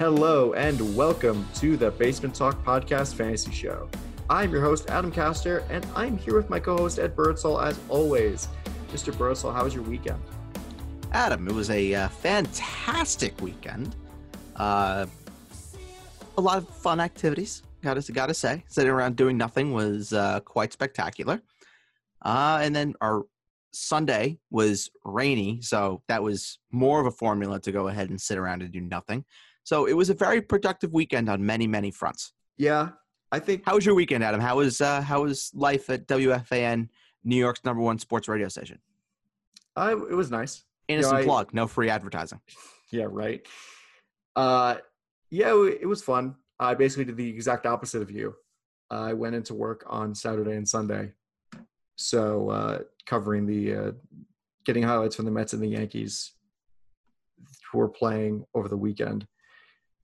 Hello and welcome to the Basement Talk Podcast Fantasy Show. I'm your host, Adam Castor, and I'm here with my co-host, Ed Birdsall, as always. Mr. Birdsall, how was your weekend? Adam, it was a fantastic weekend. A lot of fun activities, gotta say. Sitting around doing nothing was quite spectacular. And then our Sunday was rainy, so that was more of a formula to go ahead and sit around and do nothing. So it was a very productive weekend on many, many fronts. Yeah, I think. How was your weekend, Adam? How was life at WFAN, New York's #1 sports radio station? It was nice. Innocent plug, no free advertising. Yeah, right. Yeah, it was fun. I basically did the exact opposite of you. I went into work on Saturday and Sunday. So covering getting highlights from the Mets and the Yankees who were playing over the weekend.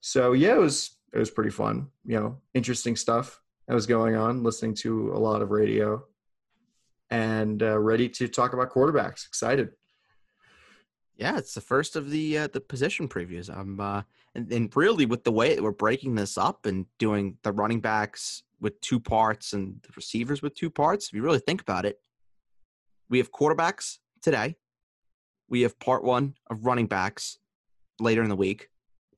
So yeah, it was pretty fun. You know, interesting stuff that was going on. Listening to a lot of radio, and ready to talk about quarterbacks. Excited. Yeah, it's the first of the position previews. And really with the way that we're breaking this up and doing the running backs with two parts and the receivers with two parts, if you really think about it, we have quarterbacks today. We have part one of running backs later in the week,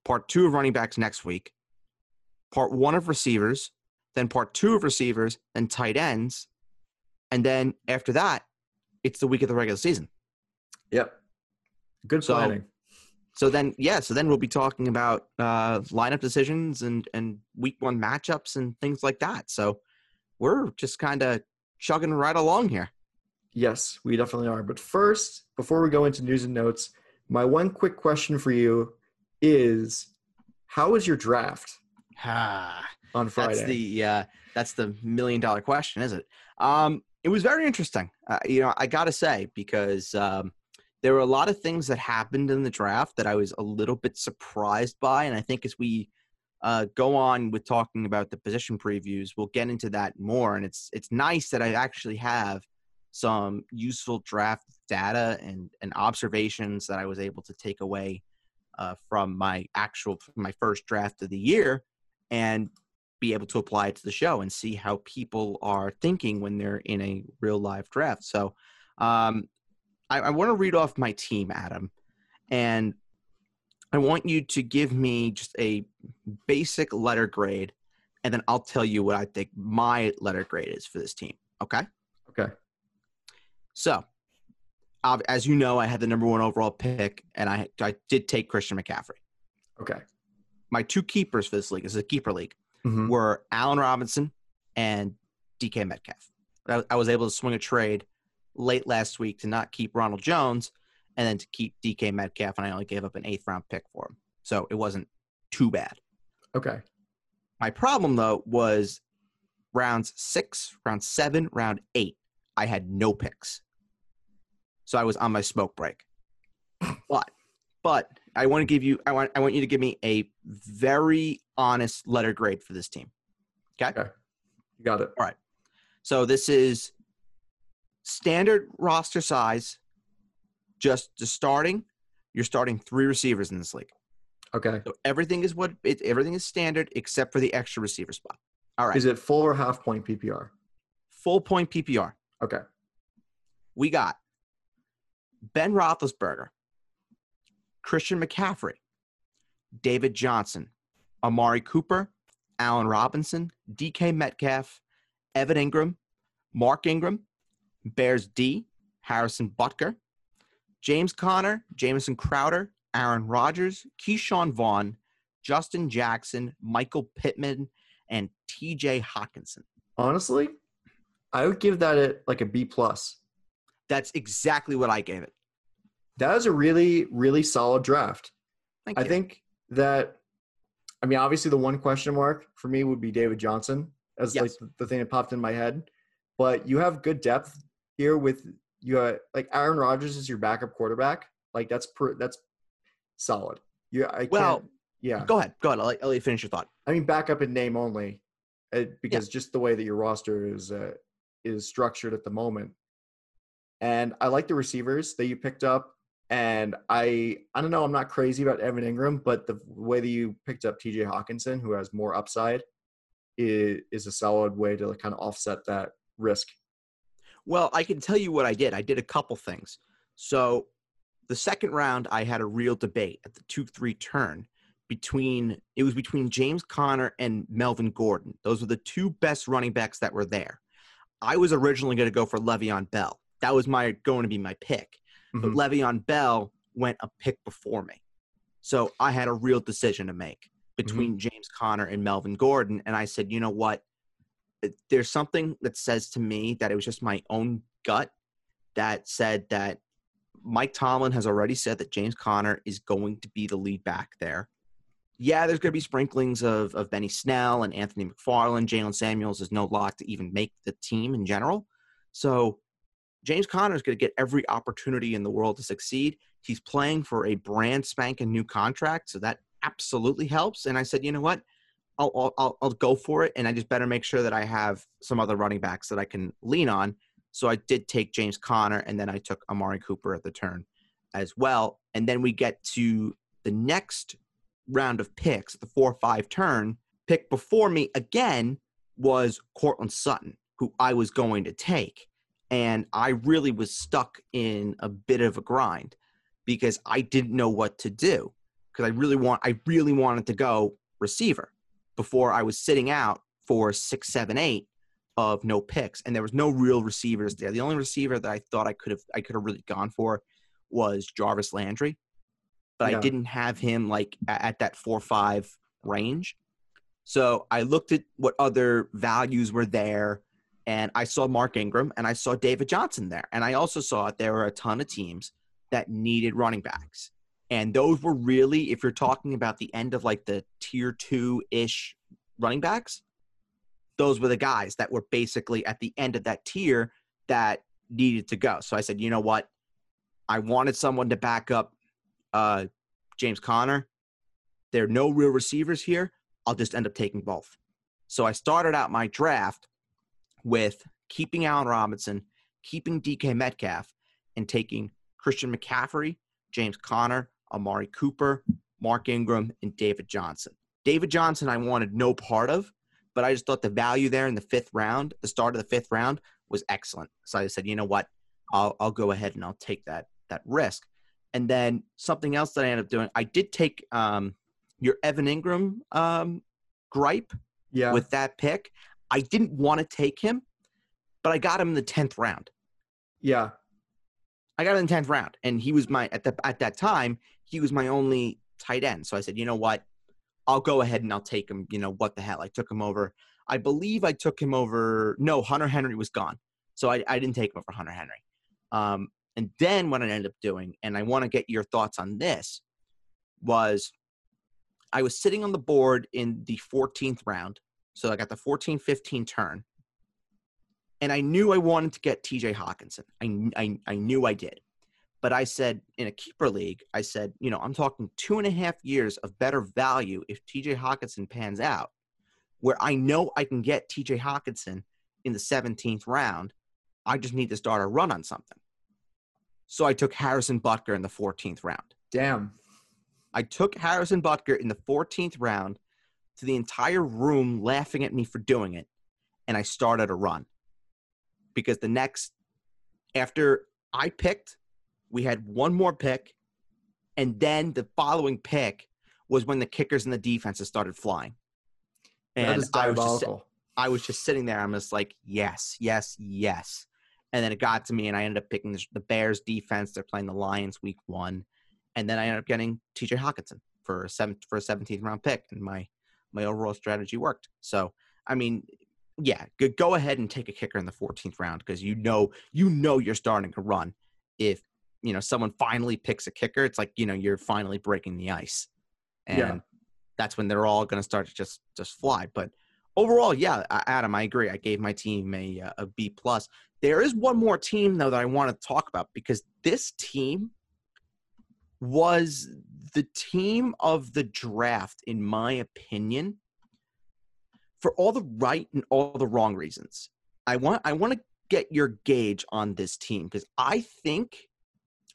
part two of running backs next week, part one of receivers, then part two of receivers and tight ends. And then after that, it's the week of the regular season. Yep. Good planning. So then we'll be talking about lineup decisions and week one matchups and things like that. So we're just kind of chugging right along here. Yes, we definitely are. But first, before we go into news and notes, my one quick question for you is, how was your draft on Friday? That's the $1 million question, is it? It was very interesting. I got to say, because there were a lot of things that happened in the draft that I was a little bit surprised by. And I think as we go on with talking about the position previews, we'll get into that more. And it's nice that I actually have some useful draft data and observations that I was able to take away from my first draft of the year and be able to apply it to the show and see how people are thinking when they're in a real live draft. So, I want to read off my team, Adam, and I want you to give me just a basic letter grade, and then I'll tell you what I think my letter grade is for this team, okay? Okay. So, as you know, I had the #1 overall pick, and I did take Christian McCaffrey. Okay. My two keepers for this league, this is a keeper league, were Allen Robinson and DK Metcalf. I was able to swing a trade late last week to not keep Ronald Jones and then to keep DK Metcalf, and I only gave up an 8th round pick for him. So it wasn't too bad. Okay. My problem, though, was rounds 6, round 7, round 8. I had no picks. So I was on my smoke break. But I want you to give me a very honest letter grade for this team. Okay? You got it. All right. So this is standard roster size, just to starting. You're starting 3 receivers in this league. Okay. So everything is standard except for the extra receiver spot. All right. Is it full or half point PPR? Full point PPR. Okay. We got Ben Roethlisberger, Christian McCaffrey, David Johnson, Amari Cooper, Allen Robinson, DK Metcalf, Evan Ingram, Mark Ingram, Bears D, Harrison Butker, James Conner, Jamison Crowder, Aaron Rodgers, Keyshawn Vaughn, Justin Jackson, Michael Pittman, and TJ Hockenson. Honestly, I would give that a B+. That's exactly what I gave it. That was a really, really solid draft. Thank you. I think that, obviously the one question mark for me would be David Johnson. That's the thing that popped in my head. But you have good depth here with Aaron Rodgers is your backup quarterback. That's solid. Go ahead. I'll let you finish your thought. Backup in name only, because just the way that your roster is structured at the moment. And I like the receivers that you picked up. And I don't know, I'm not crazy about Evan Ingram, but the way that you picked up TJ Hockenson, who has more upside, is a solid way to kind of offset that risk. Well, I can tell you what I did. I did a couple things. So the second round, I had a real debate at the 2-3 turn between James Conner and Melvin Gordon. Those were the two best running backs that were there. I was originally going to go for Le'Veon Bell. That was going to be my pick. But Le'Veon Bell went a pick before me. So I had a real decision to make between James Conner and Melvin Gordon. And I said, you know what? There's something that says to me that it was just my own gut that said that Mike Tomlin has already said that James Conner is going to be the lead back there. Yeah, there's going to be sprinklings of Benny Snell and Anthony McFarland. Jalen Samuels is no lock to even make the team in general. So James Conner is going to get every opportunity in the world to succeed. He's playing for a brand spanking new contract, so that absolutely helps. And I said, you know what? I'll go for it, and I just better make sure that I have some other running backs that I can lean on. So I did take James Conner, and then I took Amari Cooper at the turn as well. And then we get to the next round of picks, the 4-5 turn. Pick before me again was Cortland Sutton, who I was going to take. And I really was stuck in a bit of a grind because I didn't know what to do because I really wanted to go receiver before I was sitting out for 6, 7, 8 of no picks. And there was no real receivers there. The only receiver that I thought I could have really gone for was Jarvis Landry, but yeah. I didn't have him like at that 4-5 range. So I looked at what other values were there. And I saw Mark Ingram, and I saw David Johnson there. And I also saw there were a ton of teams that needed running backs. And those were really, if you're talking about the end of like the tier 2-ish running backs, those were the guys that were basically at the end of that tier that needed to go. So I said, you know what? I wanted someone to back up James Conner. There are no real receivers here. I'll just end up taking both. So I started out my draft with keeping Allen Robinson, keeping DK Metcalf, and taking Christian McCaffrey, James Conner, Amari Cooper, Mark Ingram, and David Johnson. David Johnson I wanted no part of, but I just thought the value there in the fifth round, the start of the fifth round, was excellent. So I said, you know what, I'll go ahead and I'll take that risk. And then something else that I ended up doing, I did take your Evan Ingram gripe with that pick. I didn't want to take him, but I got him in the 10th round. Yeah. I got him in the 10th round, and he was at that time, he was my only tight end. So I said, you know what? I'll go ahead and I'll take him. You know, what the hell? I took him over. I believe I took him over. No, Hunter Henry was gone. So I didn't take him over Hunter Henry. And then what I ended up doing, and I want to get your thoughts on this, was I was sitting on the board in the 14th round. So I got the 14-15 turn, and I knew I wanted to get TJ Hockenson. I knew I did. But I said, in a keeper league, I said, you know, I'm talking 2.5 years of better value if TJ Hockenson pans out, where I know I can get TJ Hockenson in the 17th round. I just need to start a run on something. So I took Harrison Butker in the 14th round. Damn. I took Harrison Butker in the 14th round, to the entire room laughing at me for doing it, and I started a run. Because after I picked, we had one more pick, and then the following pick was when the kickers and the defenses started flying. And I was just sitting there. I'm just like, yes, yes, yes. And then it got to me, and I ended up picking the Bears defense. They're playing the Lions week 1. And then I ended up getting TJ Hockenson for a 17th round pick, and my overall strategy worked. So, I mean, yeah, go ahead and take a kicker in the 14th round because you know you're starting to run. If, you know, someone finally picks a kicker, it's like, you know, you're finally breaking the ice. And that's when they're all going to start to just fly. But overall, yeah, Adam, I agree. I gave my team a B+. There is one more team, though, that I want to talk about because this team was the team of the draft, in my opinion, for all the right and all the wrong reasons. I want to get your gauge on this team because I think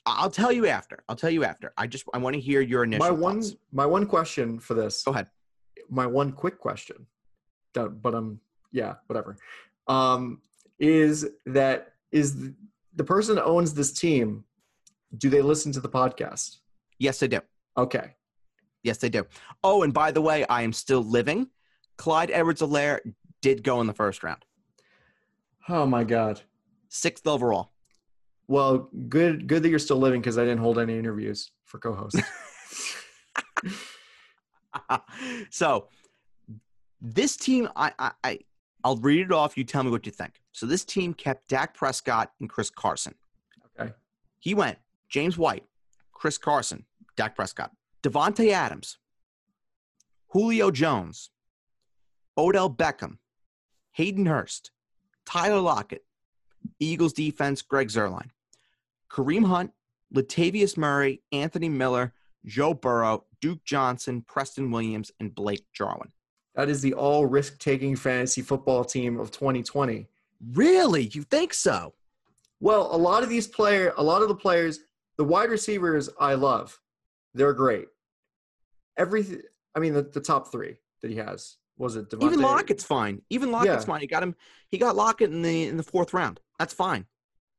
I'll tell you after. I want to hear your initial thoughts. My one question for this. Go ahead. My one quick question. But yeah, whatever. Is the person that owns this team, do they listen to the podcast? Yes, they do. Okay. Yes, they do. Oh, and by the way, I am still living. Clyde Edwards-Helaire did go in the first round. Oh, my God. 6th overall. Well, good that you're still living because I didn't hold any interviews for co-hosts. So this team, I'll read it off. You tell me what you think. So this team kept Dak Prescott and Chris Carson. Okay. He went James White, Chris Carson, Dak Prescott, Davante Adams, Julio Jones, Odell Beckham, Hayden Hurst, Tyler Lockett, Eagles defense, Greg Zuerlein, Kareem Hunt, Latavius Murray, Anthony Miller, Joe Burrow, Duke Johnson, Preston Williams, and Blake Jarwin. That is the all risk-taking fantasy football team of 2020. Really? You think so? Well, a lot of the players, the wide receivers I love. They're great. The top three that he has. Was it Devontae? Even Lockett's fine. Fine. He got Lockett in the 4th round. That's fine.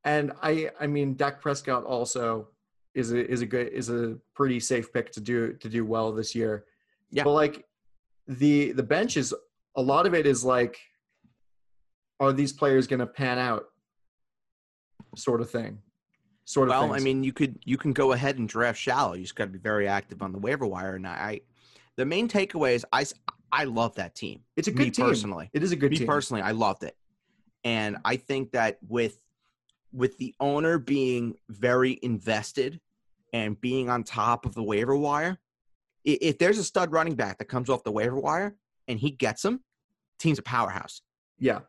And I mean Dak Prescott also is a pretty safe pick to do well this year. Yeah. But like the bench is a lot of it is like, are these players going to pan out? Sort of thing. Well, I mean, you can go ahead and draft shallow. You just got to be very active on the waiver wire. And the main takeaway is I love that team. It's a good team. Personally. It is a good team. Me personally, I loved it. And I think that with the owner being very invested and being on top of the waiver wire, if there's a stud running back that comes off the waiver wire and he gets him, team's a powerhouse. Yeah.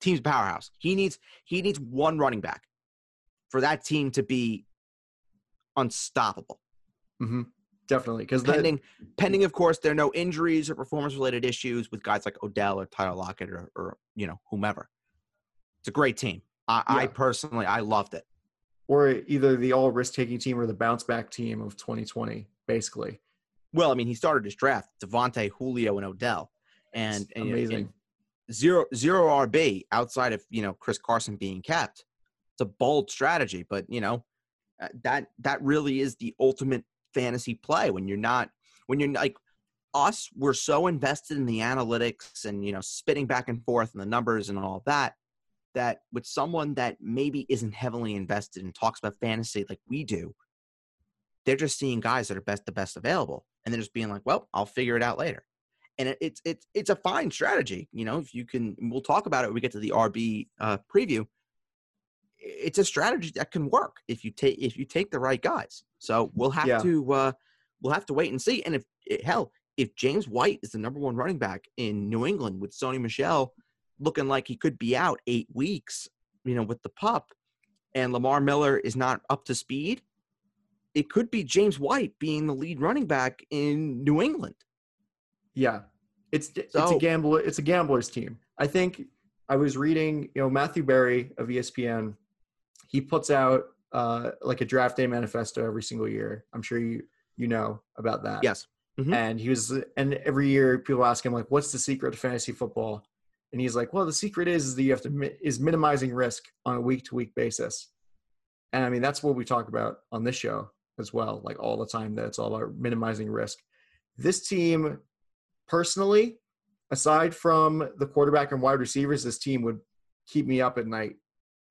Team's a powerhouse. He needs one running back for that team to be unstoppable. Mm-hmm. Definitely, because pending, of course, there are no injuries or performance-related issues with guys like Odell or Tyler Lockett or whomever. It's a great team. I personally loved it. Or either the all-risk-taking team or the bounce-back team of 2020, basically. Well, I mean, he started his draft Davante, Julio, and Odell, and amazing. And zero RB outside of Chris Carson being kept. It's a bold strategy, but that really is the ultimate fantasy play when you're like us. We're so invested in the analytics and spitting back and forth and the numbers and all that with someone that maybe isn't heavily invested and talks about fantasy like we do, they're just seeing guys that are the best available and they're just being like, well, I'll figure it out later. And it's a fine strategy, if you can. We'll talk about it when we get to the RB preview. It's a strategy that can work if you take the right guys. So we'll have to wait and see. And if James White is the number 1 running back in New England with Sony Michel looking like he could be out 8 weeks, with the pup, and Lamar Miller is not up to speed, it could be James White being the lead running back in New England. Yeah, it's a gamble. It's a gambler's team. I think I was reading, Matthew Berry of ESPN. He puts out like a draft day manifesto every single year. I'm sure you know about that. Yes. Mm-hmm. And every year people ask him like, what's the secret to fantasy football? And he's like, well, the secret is that you have to minimizing risk on a week-to-week basis. And I mean, that's what we talk about on this show as well, like all the time, that it's all about minimizing risk. This team, personally, aside from the quarterback and wide receivers, this team would keep me up at night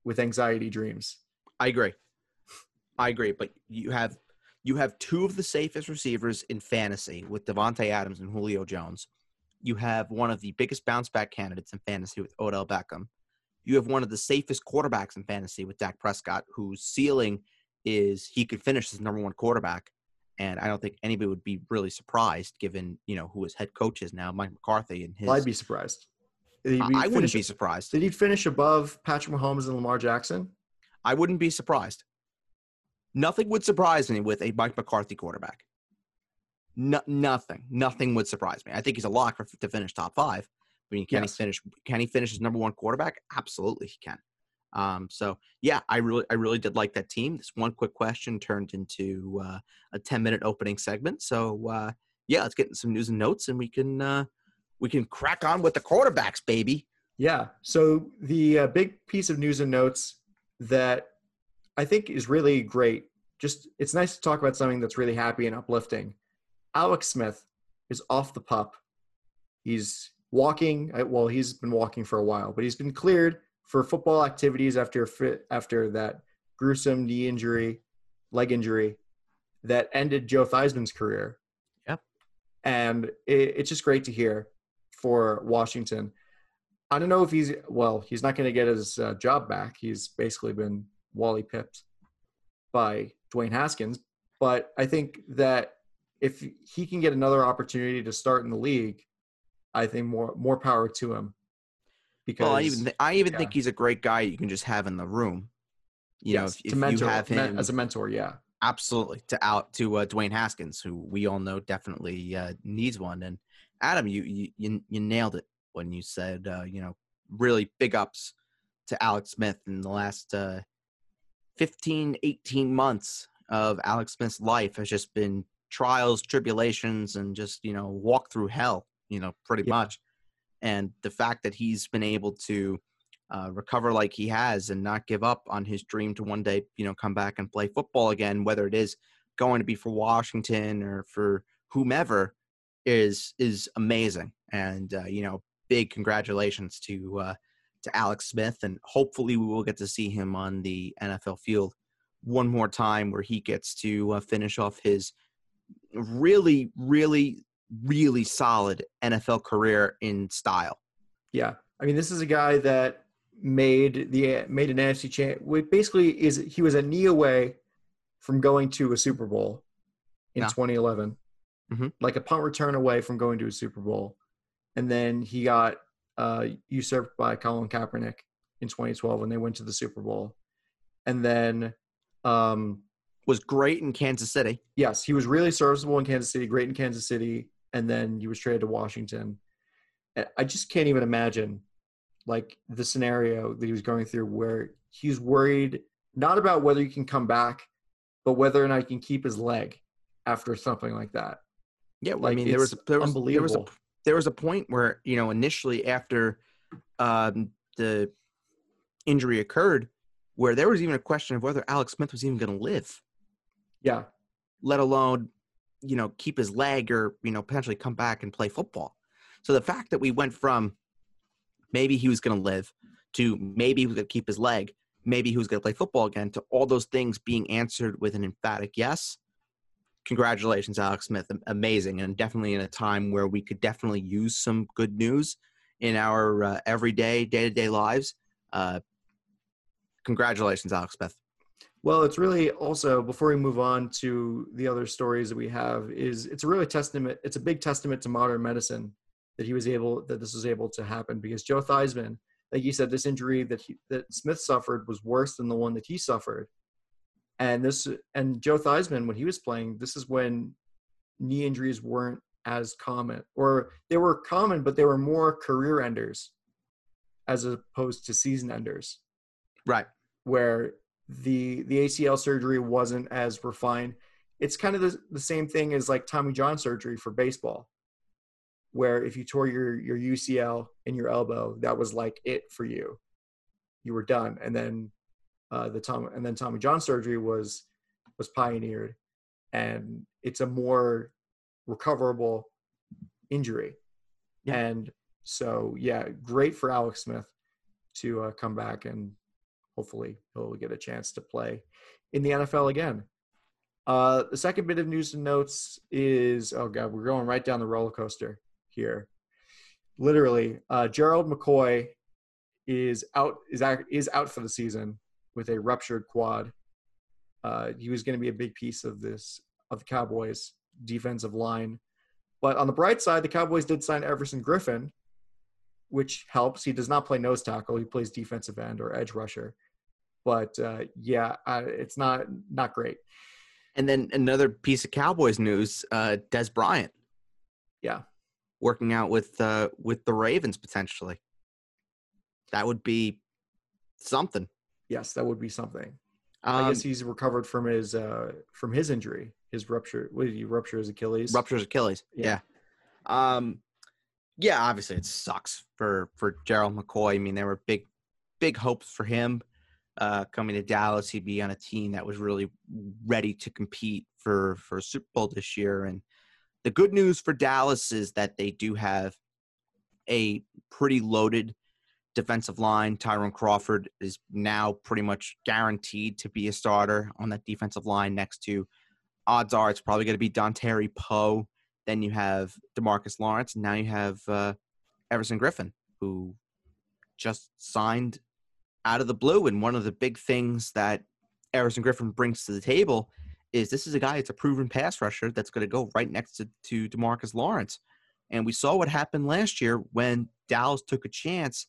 with anxiety dreams. I agree. But you have two of the safest receivers in fantasy with Davante Adams and Julio Jones. You have one of the biggest bounce-back candidates in fantasy with Odell Beckham. You have one of the safest quarterbacks in fantasy with Dak Prescott, whose ceiling is he could finish as number 1 quarterback. And I don't think anybody would be really surprised given, who his head coach is now, Mike McCarthy. And his. Well, I'd be surprised. I wouldn't be surprised. Did he finish above Patrick Mahomes and Lamar Jackson? I wouldn't be surprised. Nothing would surprise me with a Mike McCarthy quarterback. Nothing would surprise me. I think he's a lock to finish top 5. I mean, can he finish as number 1 quarterback? Absolutely he can. So yeah, I really did like that team. This one quick question turned into a 10-minute opening segment. So yeah, let's get into some news and notes, and we can crack on with the quarterbacks, baby. Yeah. So the big piece of news and notes that I think is really great. Just, it's nice to talk about something that's really happy and uplifting. Alex Smith is off the pup. He's walking. Well, he's been walking for a while, but he's been cleared for football activities after that gruesome leg injury that ended Joe Theismann's career. Yep. And it's just great to hear for Washington. I don't know if he's not going to get his job back. He's basically been Wally pipped by Dwayne Haskins. But I think that if he can get another opportunity to start in the league, I think more power to him. Because, well, I even think he's a great guy you can just have in the room. You know, if you have him as a mentor, yeah, absolutely. To Dwayne Haskins, who we all know definitely needs one. And Adam, you nailed it when you said really big ups to Alex Smith in the last 15, 18 months of Alex Smith's life has just been trials, tribulations, and just walk through hell, pretty much. And the fact that he's been able to recover like he has and not give up on his dream to one day, come back and play football again, whether it is going to be for Washington or for whomever, is amazing. And, big congratulations to Alex Smith. And hopefully we will get to see him on the NFL field one more time, where he gets to finish off his really, really, really solid NFL career in style. Yeah. I mean, this is a guy that made an NFC champ. Basically, he was a knee away from going to a Super Bowl in 2011, like a punt return away from going to a Super Bowl. And then he got usurped by Colin Kaepernick in 2012 when they went to the Super Bowl. And then was great in Kansas City. Yes. He was really serviceable in Kansas City, great in Kansas City. And then he was traded to Washington. And I just can't even imagine the scenario that he was going through, where he's worried not about whether he can come back, but whether or not he can keep his leg after something like that. Yeah. Well, there was unbelievable. There was a point where, initially after the injury occurred, where there was even a question of whether Alex Smith was even going to live. Yeah. Let alone, keep his leg or, potentially come back and play football. So the fact that we went from maybe he was going to live to maybe he was going to keep his leg, maybe he was going to play football again, to all those things being answered with an emphatic yes. Congratulations, Alex Smith. Amazing. And definitely in a time where we could definitely use some good news in our everyday, day-to-day lives. Congratulations, Alex Smith. Well, it's really also, before we move on to the other stories that we have, it's a big testament to modern medicine that this was able to happen, because Joe Theismann, like you said, this injury that Smith suffered was worse than the one that he suffered. And Joe Theismann, when he was playing, this is when knee injuries weren't as common, or they were common, but they were more career enders as opposed to season enders. Right. Where the ACL surgery wasn't as refined. It's kind of the same thing as Tommy John surgery for baseball, where if you tore your UCL in your elbow, that was it for you. You were done. And then Tommy John surgery was pioneered, and it's a more recoverable injury. Yeah. And so, yeah, great for Alex Smith to come back, and hopefully he'll get a chance to play in the NFL again. The second bit of news and notes is, oh God, we're going right down the roller coaster here. Literally, Gerald McCoy is out for the season with a ruptured quad. He was going to be a big piece of the Cowboys defensive line. But on the bright side, the Cowboys did sign Everson Griffin, which helps. He does not play nose tackle. He plays defensive end or edge rusher. But it's not great. And then another piece of Cowboys news, Des Bryant. Yeah. Working out with the Ravens potentially. That would be something. yes, that would be something. I guess he's recovered from his injury, his rupture. What did he rupture his Achilles? Ruptures Achilles. Yeah. Yeah, obviously it sucks for Gerald McCoy. I mean, there were big hopes for him coming to Dallas. He'd be on a team that was really ready to compete for a Super Bowl this year. And the good news for Dallas is that they do have a pretty loaded defensive line. Tyrone Crawford is now pretty much guaranteed to be a starter on that defensive line next to, odds are it's probably going to be Dontari Poe. Then you have DeMarcus Lawrence. And now you have Everson Griffin, who just signed out of the blue. And one of the big things that Everson Griffin brings to the table is this is a guy that's a proven pass rusher that's going to go right next to DeMarcus Lawrence. And we saw what happened last year when Dallas took a chance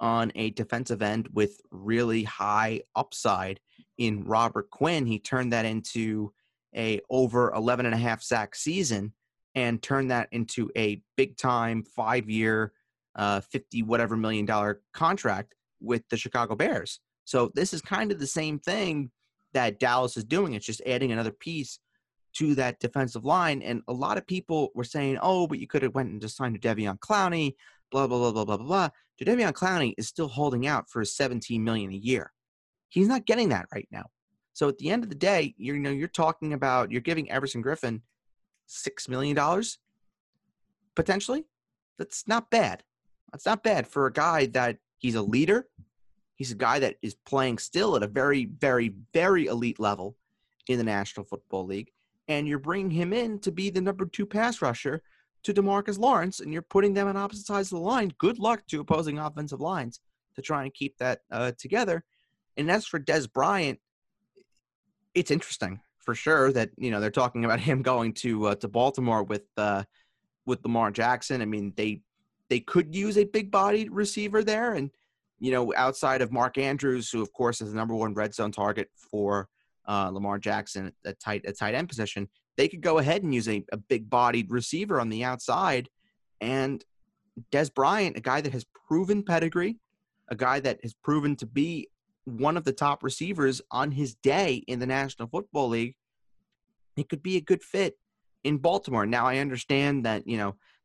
on a defensive end with really high upside in Robert Quinn. He turned that into a over 11.5 sack season and turned that into a big-time 5-year, $50-whatever-million contract with the Chicago Bears. So this is kind of the same thing that Dallas is doing. It's just adding another piece to that defensive line. And a lot of people were saying, oh, but you could have went and just signed Davion Clowney, blah, blah, blah, blah, blah, blah. Davion Clowney is still holding out for $17 million a year. He's not getting that right now. So at the end of the day, you're talking about, you're giving Everson Griffin $6 million potentially. That's not bad. That's not bad for a guy that he's a leader. He's a guy that is playing still at a very, very, very elite level in the National Football League. And you're bringing him in to be the number 2 pass rusher to DeMarcus Lawrence, and you're putting them on opposite sides of the line. Good luck to opposing offensive lines to try and keep that together. And as for Dez Bryant, it's interesting for sure that, they're talking about him going to Baltimore with Lamar Jackson. I mean, they could use a big-bodied receiver there. And, outside of Mark Andrews, who, of course, is the number 1 red zone target for Lamar Jackson at tight end position, they could go ahead and use a big-bodied receiver on the outside. And Des Bryant, a guy that has proven pedigree, a guy that has proven to be one of the top receivers on his day in the National Football League, it could be a good fit in Baltimore. Now, I understand that,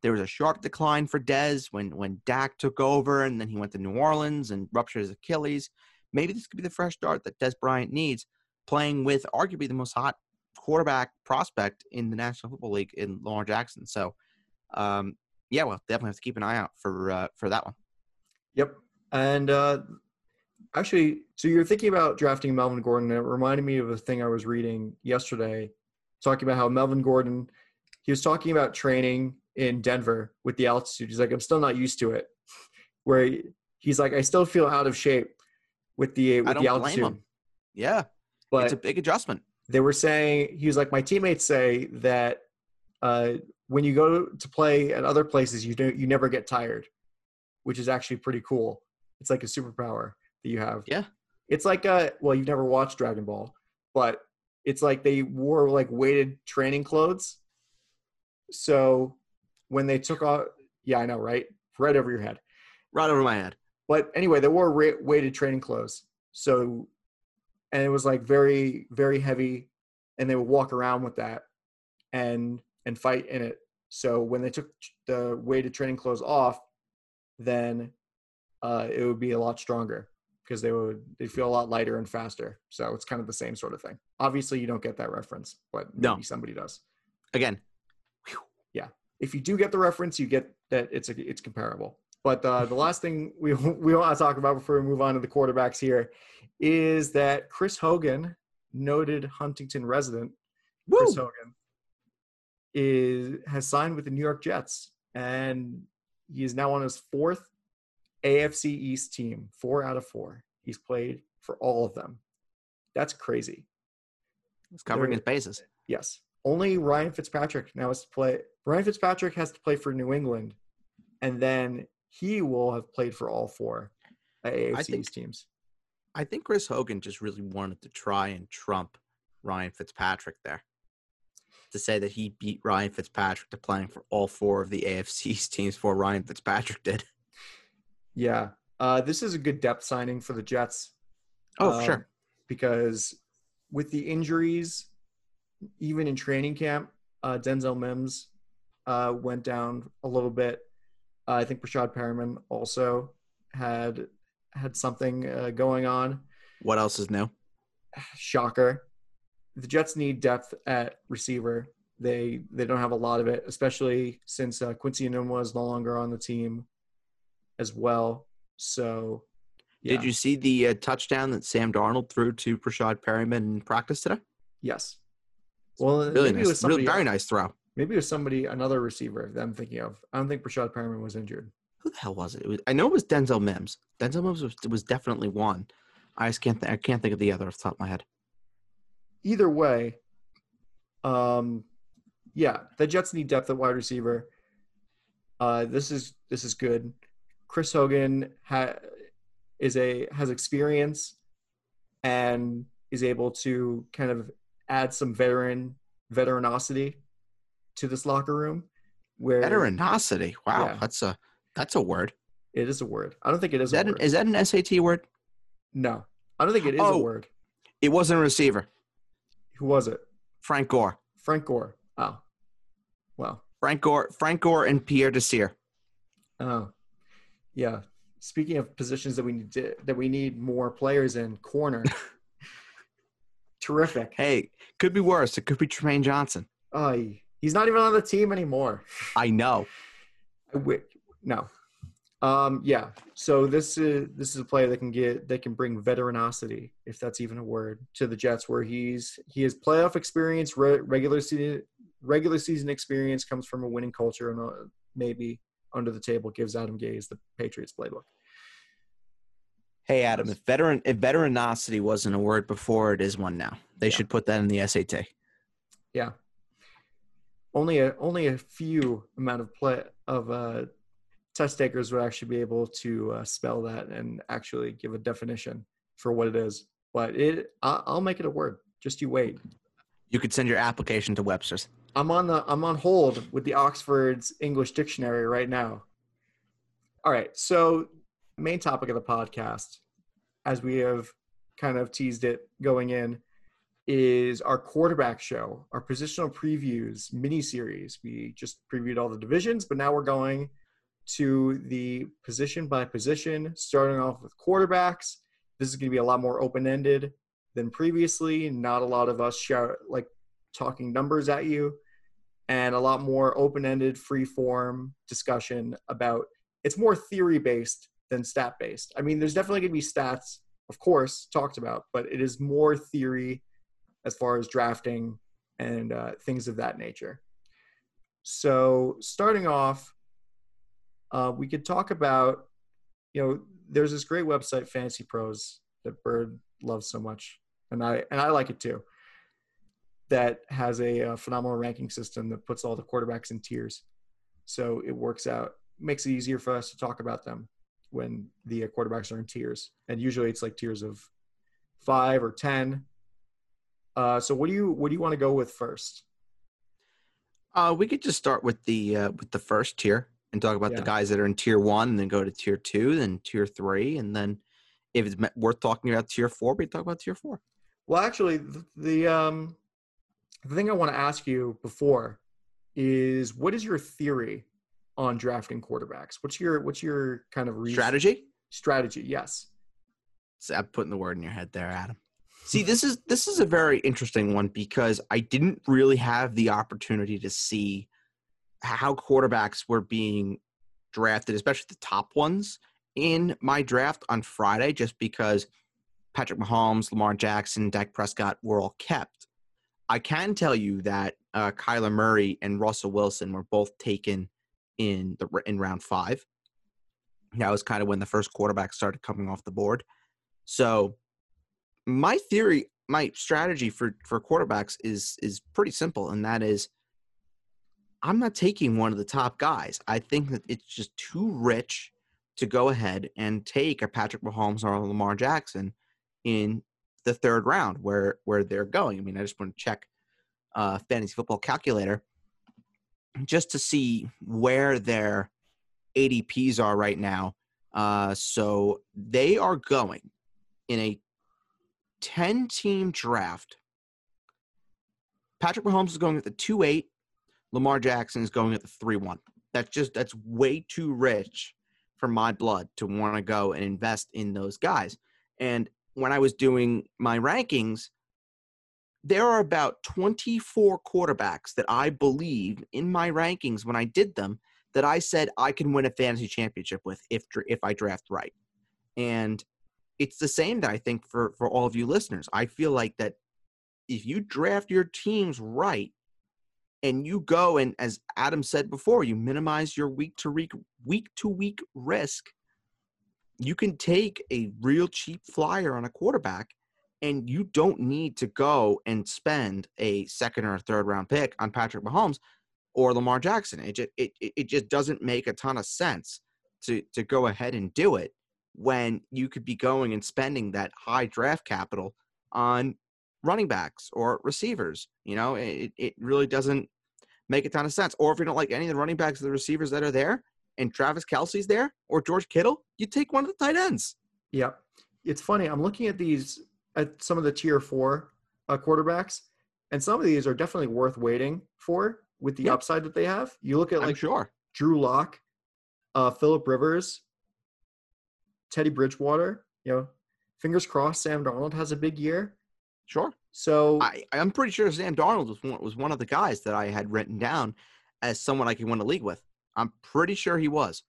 there was a sharp decline for Des when Dak took over, and then he went to New Orleans and ruptured his Achilles. Maybe this could be the fresh start that Des Bryant needs, playing with arguably the most hot quarterback prospect in the National Football League in Lamar Jackson. So, we'll definitely have to keep an eye out for that one. Yep. And actually, so you're thinking about drafting Melvin Gordon. It reminded me of a thing I was reading yesterday, talking about how Melvin Gordon, he was talking about training in Denver with the altitude. He's like, I'm still not used to it. Where he's like, I still feel out of shape with the altitude. Blame him. Yeah. But it's a big adjustment. They were saying, he was like, my teammates say that when you go to play at other places, you never get tired, which is actually pretty cool. It's like a superpower that you have. Yeah. It's like, you've never watched Dragon Ball, but it's like they wore like weighted training clothes. So when they took off, yeah, I know, right? Right over your head. Right over my head. But anyway, they wore weighted training clothes. So, and it was like very, very heavy, and they would walk around with that and fight in it. So when they took the weighted training clothes off, then it would be a lot stronger because they feel a lot lighter and faster. So it's kind of the same sort of thing. Obviously, you don't get that reference, but maybe somebody does. Again, whew. Yeah. If you do get the reference, you get that it's comparable. But the last thing we want to talk about before we move on to the quarterbacks here is that Chris Hogan, noted Huntington resident, woo! Chris Hogan, has signed with the New York Jets, and he is now on his 4th AFC East team, 4 out of 4. He's played for all of them. That's crazy. He's covering his bases. Yes. Only Ryan Fitzpatrick now has to play. Ryan Fitzpatrick has to play for New England, and then he will have played for all 4 AFC East teams. I think Chris Hogan just really wanted to try and trump Ryan Fitzpatrick there, to say that he beat Ryan Fitzpatrick to playing for all 4 of the AFC East teams before Ryan Fitzpatrick did. Yeah. This is a good depth signing for the Jets. Sure. Because with the injuries, even in training camp, Denzel Mims went down a little bit. I think Rashad Perriman also had something going on. What else is new? Shocker. The Jets need depth at receiver. They don't have a lot of it, especially since Quincy Enunwa is no longer on the team as well. So, yeah. Did you see the touchdown that Sam Darnold threw to Prashad Perryman in practice today? Yes. Well, really maybe nice. It was somebody, very nice throw. Maybe it was another receiver that I'm thinking of. I don't think Prashad Perryman was injured. Who the hell was it? I know it was Denzel Mims. Denzel Mims was definitely one. I just can't think of the other off the top of my head. Either way, yeah, the Jets need depth at wide receiver. This is good. Chris Hogan has experience and is able to kind of add some veteranosity to this locker room. Where veteranosity? Wow, yeah. That's a word. It is a word. I don't think it is. Is that an SAT word? No, I don't think it is a word. It wasn't a receiver. Who was it? Frank Gore. Frank Gore. Oh, well. Frank Gore, and Pierre Desir. Oh, yeah. Speaking of positions that we need more players in, corner. Terrific. Hey, could be worse. It could be Tremaine Johnson. He's not even on the team anymore. I know. No. Yeah. So this is a player that can bring veteranosity, if that's even a word, to the Jets, where he has playoff experience, regular season experience, comes from a winning culture, and maybe under the table gives Adam Gase the Patriots playbook. Hey Adam, if veteranosity wasn't a word before, it is one now. They should put that in the SAT. Yeah. Only a few amount of test takers would actually be able to spell that and actually give a definition for what it is. But I'll make it a word. Just you wait. You could send your application to Webster's. I'm on hold with the Oxford's English Dictionary right now. All right. So main topic of the podcast, as we have kind of teased it going in, is our quarterback show, our positional previews mini series. We just previewed all the divisions, but now we're going to the position by position, starting off with quarterbacks. This is going to be a lot more open-ended than previously. Not a lot of us talking numbers at you, and a lot more open-ended, free-form discussion about. It's more theory-based than stat-based. I mean, there's definitely going to be stats, of course, talked about, but it is more theory as far as drafting and things of that nature. So starting off, we could talk about, there's this great website, Fantasy Pros, that Bird loves so much, and I like it too, that has a phenomenal ranking system that puts all the quarterbacks in tiers. So it works out, makes it easier for us to talk about them when the quarterbacks are in tiers. And usually it's like tiers of 5 or 10. So what do you want to go with first? We could just start with the first tier. And talk about the guys that are in tier 1, and then go to tier 2, then tier 3, and then if it's worth talking about tier 4, we talk about tier 4. Well, actually, the thing I want to ask you before is, what is your theory on drafting quarterbacks? What's your kind of strategy? Strategy, yes. So I'm putting the word in your head there, Adam. See, this is a very interesting one, because I didn't really have the opportunity to see how quarterbacks were being drafted, especially the top ones, in my draft on Friday, just because Patrick Mahomes, Lamar Jackson, Dak Prescott were all kept. I can tell you that Kyler Murray and Russell Wilson were both taken in round 5. That was kind of when the first quarterback started coming off the board. So my theory, my strategy for quarterbacks is pretty simple, and that is, I'm not taking one of the top guys. I think that it's just too rich to go ahead and take a Patrick Mahomes or a Lamar Jackson in the 3rd round where they're going. I mean, I just want to check Fantasy Football Calculator just to see where their ADPs are right now. So they are going in a 10-team draft, Patrick Mahomes is going at the 2-8. Lamar Jackson is going at the 3-1. That's way too rich for my blood to want to go and invest in those guys. And when I was doing my rankings, there are about 24 quarterbacks that I believe in my rankings when I did them that I said I can win a fantasy championship with if I draft right. And it's the same that I think for all of you listeners. I feel like that if you draft your teams right and you go and, as Adam said before, you minimize your week-to-week risk, you can take a real cheap flyer on a quarterback, and you don't need to go and spend a second or a third-round pick on Patrick Mahomes or Lamar Jackson. It just doesn't make a ton of sense to go ahead and do it when you could be going and spending that high draft capital on running backs or receivers. You know, it really doesn't make a ton of sense. Or if you don't like any of the running backs or the receivers that are there, and Travis Kelce's there or George Kittle, you take one of the tight ends. Yeah. It's funny. I'm looking at these, at some of the tier 4 quarterbacks, and some of these are definitely worth waiting for with the upside that they have. You look at Drew Lock, Phillip Rivers, Teddy Bridgewater, you know, fingers crossed Sam Darnold has a big year. Sure. So I'm pretty sure Sam Darnold was one of the guys that I had written down as someone I could win a league with. I'm pretty sure he was.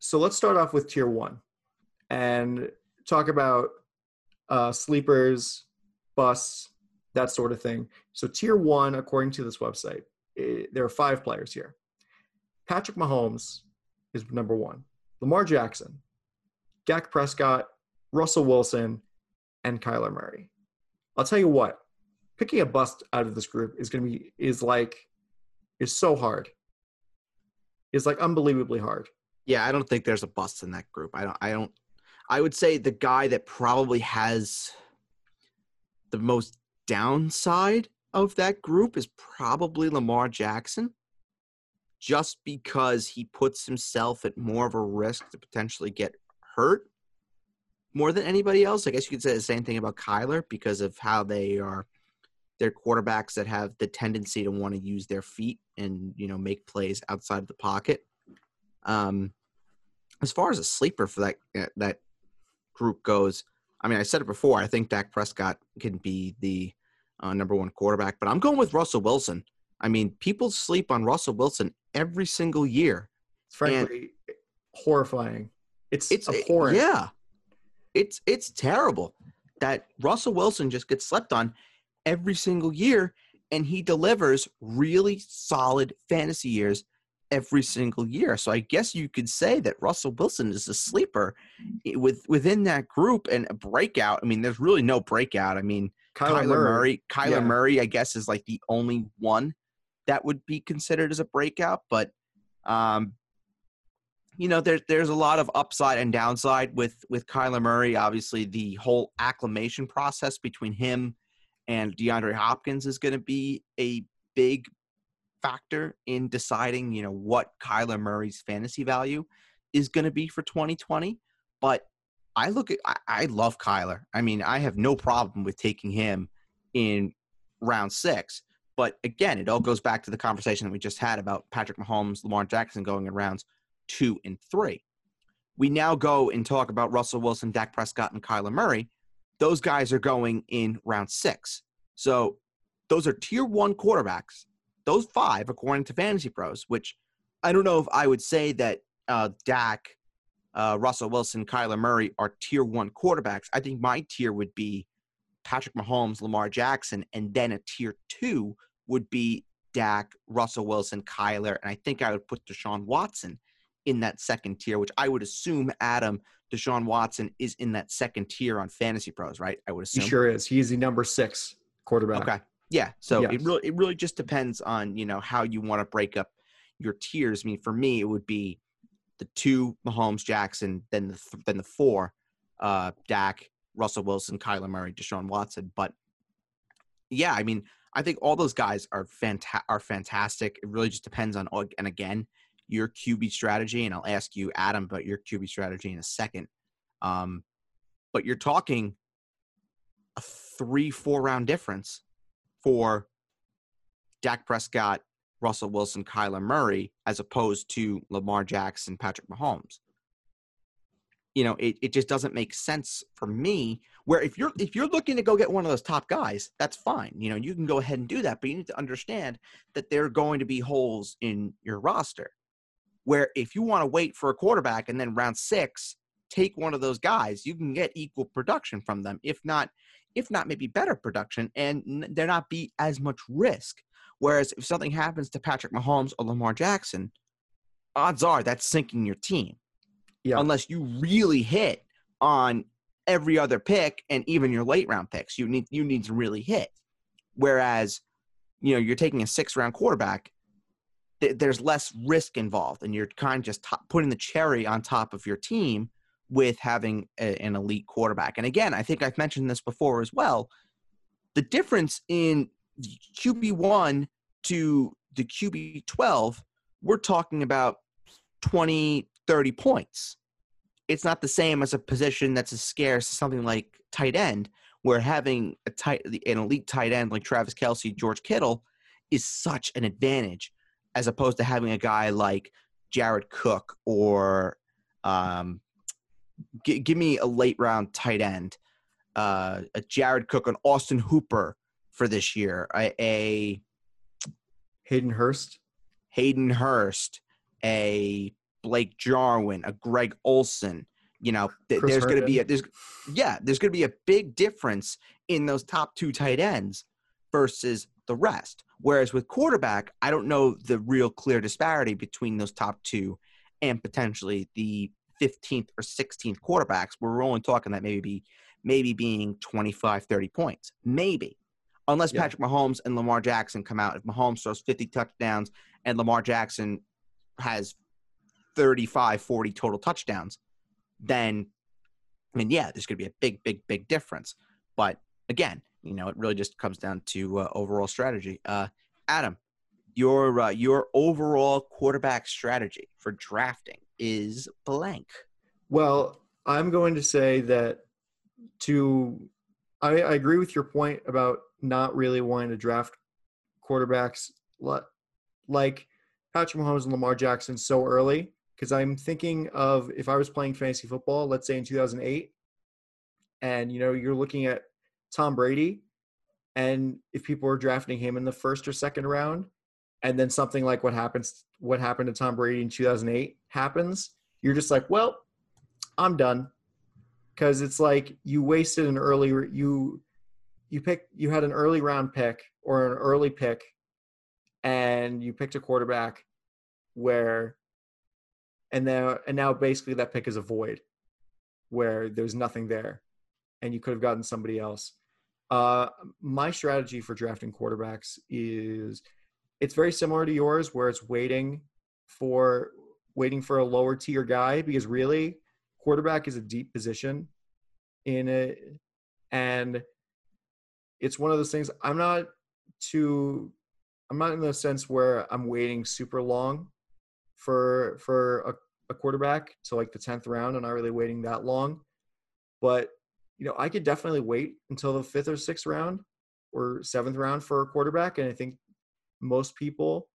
So let's start off with tier 1 and talk about sleepers, busts, that sort of thing. So tier 1, according to this website, there are 5 players here. Patrick Mahomes is number 1. Lamar Jackson, Dak Prescott, Russell Wilson, and Kyler Murray. I'll tell you what, picking a bust out of this group is so hard. It's like unbelievably hard. Yeah, I don't think there's a bust in that group. I would say the guy that probably has the most downside of that group is probably Lamar Jackson, just because he puts himself at more of a risk to potentially get hurt more than anybody else. I guess you could say the same thing about Kyler because of how they're quarterbacks that have the tendency to want to use their feet and, you know, make plays outside of the pocket. As far as a sleeper for that group goes, I mean, I said it before, I think Dak Prescott can be the number 1 quarterback, but I'm going with Russell Wilson. I mean, people sleep on Russell Wilson every single year. It's frankly horrifying. It's abhorrent. Yeah. It's terrible that Russell Wilson just gets slept on every single year, and he delivers really solid fantasy years every single year. So I guess you could say that Russell Wilson is a sleeper within that group, and a breakout. I mean, there's really no breakout. I mean, Kyler Murray, I guess, is like the only one that would be considered as a breakout, but you know, there's a lot of upside and downside with Kyler Murray. Obviously, the whole acclimation process between him and DeAndre Hopkins is going to be a big factor in deciding, you know, what Kyler Murray's fantasy value is going to be for 2020. But I love Kyler. I mean, I have no problem with taking him in round 6. But again, it all goes back to the conversation that we just had about Patrick Mahomes, Lamar Jackson going in rounds 2 and 3. We now go and talk about Russell Wilson, Dak Prescott, and Kyler Murray. Those guys are going in round 6. So those are tier 1 quarterbacks. Those 5, according to Fantasy Pros, which I don't know if I would say that Dak, Russell Wilson, Kyler Murray are tier 1 quarterbacks. I think my tier would be Patrick Mahomes, Lamar Jackson, and then a tier 2 would be Dak, Russell Wilson, Kyler, and I think I would put Deshaun Watson in that second tier, which I would assume, Adam, Deshaun Watson is in that second tier on Fantasy Pros, right? I would assume. He sure is. He's the number 6 quarterback. Okay. Yeah. So yes. It really just depends on, you know, how you want to break up your tiers. I mean, for me, it would be the 2 Mahomes, Jackson, then the 4 Dak, Russell Wilson, Kyler Murray, Deshaun Watson. But yeah, I mean, I think all those guys are fantastic. It really just depends on, and again, your QB strategy, and I'll ask you, Adam, about your QB strategy in a second. But you're talking a 3-4 round difference for Dak Prescott, Russell Wilson, Kyler Murray, as opposed to Lamar Jackson, Patrick Mahomes. You know, it just doesn't make sense for me, where if you're looking to go get one of those top guys, that's fine. You know, you can go ahead and do that, but you need to understand that there are going to be holes in your roster, where if you want to wait for a quarterback and then round 6, take one of those guys, you can get equal production from them, if not maybe better production, and there not be as much risk. Whereas if something happens to Patrick Mahomes or Lamar Jackson, odds are that's sinking your team. Yeah. Unless you really hit on every other pick and even your late round picks, you need to really hit. Whereas, you know, you're taking a 6th round quarterback, there's less risk involved, and you're kind of just putting the cherry on top of your team with having an elite quarterback. And again, I think I've mentioned this before as well. The difference in the QB1 to the QB12, we're talking about 20, 30 points. It's not the same as a position that's as scarce as something like tight end, where having an elite tight end like Travis Kelce, George Kittle is such an advantage, as opposed to having a guy like Jared Cook or give me a late round tight end, a Jared Cook, an Austin Hooper for this year, a Hayden Hurst, a Blake Jarwin, a Greg Olsen. You know, there's going to be a big difference in those top 2 tight ends versus the rest. Whereas with quarterback, I don't know the real clear disparity between those top 2 and potentially the 15th or 16th quarterbacks. We're only talking that maybe being 25, 30 points, maybe. Unless Patrick Mahomes and Lamar Jackson come out. If Mahomes throws 50 touchdowns and Lamar Jackson has 35, 40 total touchdowns, then, I mean, yeah, there's going to be a big, big, big difference. But again, you know, it really just comes down to overall strategy. Adam, your overall quarterback strategy for drafting is blank. Well, I'm going to say that I agree with your point about not really wanting to draft quarterbacks like Patrick Mahomes and Lamar Jackson so early, because I'm thinking of, if I was playing fantasy football, let's say in 2008, and, you know, you're looking at Tom Brady, and if people are drafting him in the 1st or 2nd round, and then something like what happened to Tom Brady in 2008 happens, you're just like, well, I'm done. Because it's like you wasted an early – you had an early round pick or an early pick, and you picked a quarterback where – and now basically that pick is a void where there's nothing there, and you could have gotten somebody else. My strategy for drafting quarterbacks is – it's very similar to yours, where it's waiting for a lower tier guy, because really – quarterback is a deep position in it, and it's one of those things. I'm not in the sense where I'm waiting super long for a quarterback to like the 10th round. I'm not really waiting that long, but you know, I could definitely wait until the 5th or 6th round or 7th round for a quarterback. And I think most people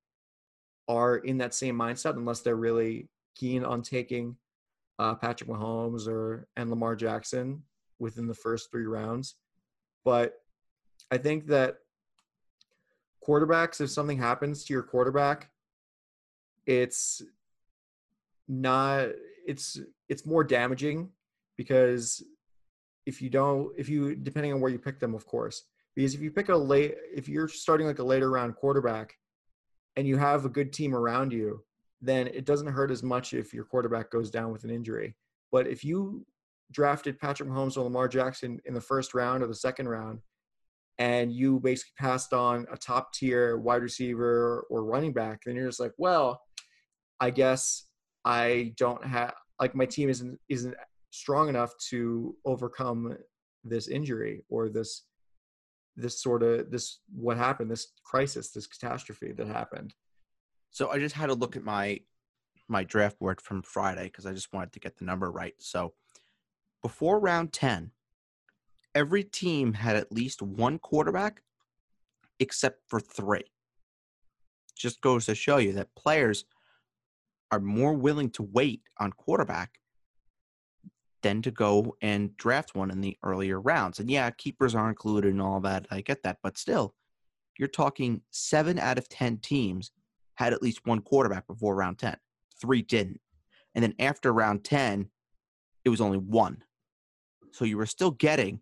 are in that same mindset, unless they're really keen on taking Patrick Mahomes and Lamar Jackson within the first 3 rounds. But I think that quarterbacks, if something happens to your quarterback, it's more damaging, because depending on where you pick them, of course, because if you're starting like a later round quarterback and you have a good team around you, then it doesn't hurt as much if your quarterback goes down with an injury. But if you drafted Patrick Mahomes or Lamar Jackson in the 1st round or the 2nd round, and you basically passed on a top-tier wide receiver or running back, then you're just like, well, I guess I don't have – like my team isn't strong enough to overcome this injury or this crisis, this catastrophe that happened. So I just had to look at my draft board from Friday, because I just wanted to get the number right. So before round 10, every team had at least one quarterback except for three. Just goes to show you that players are more willing to wait on quarterback than to go and draft one in the earlier rounds. And yeah, keepers are included and all that. I get that. But still, you're talking 7 out of 10 teams had at least one quarterback before round 10. 3 didn't. And then after round 10, it was only 1. So you were still getting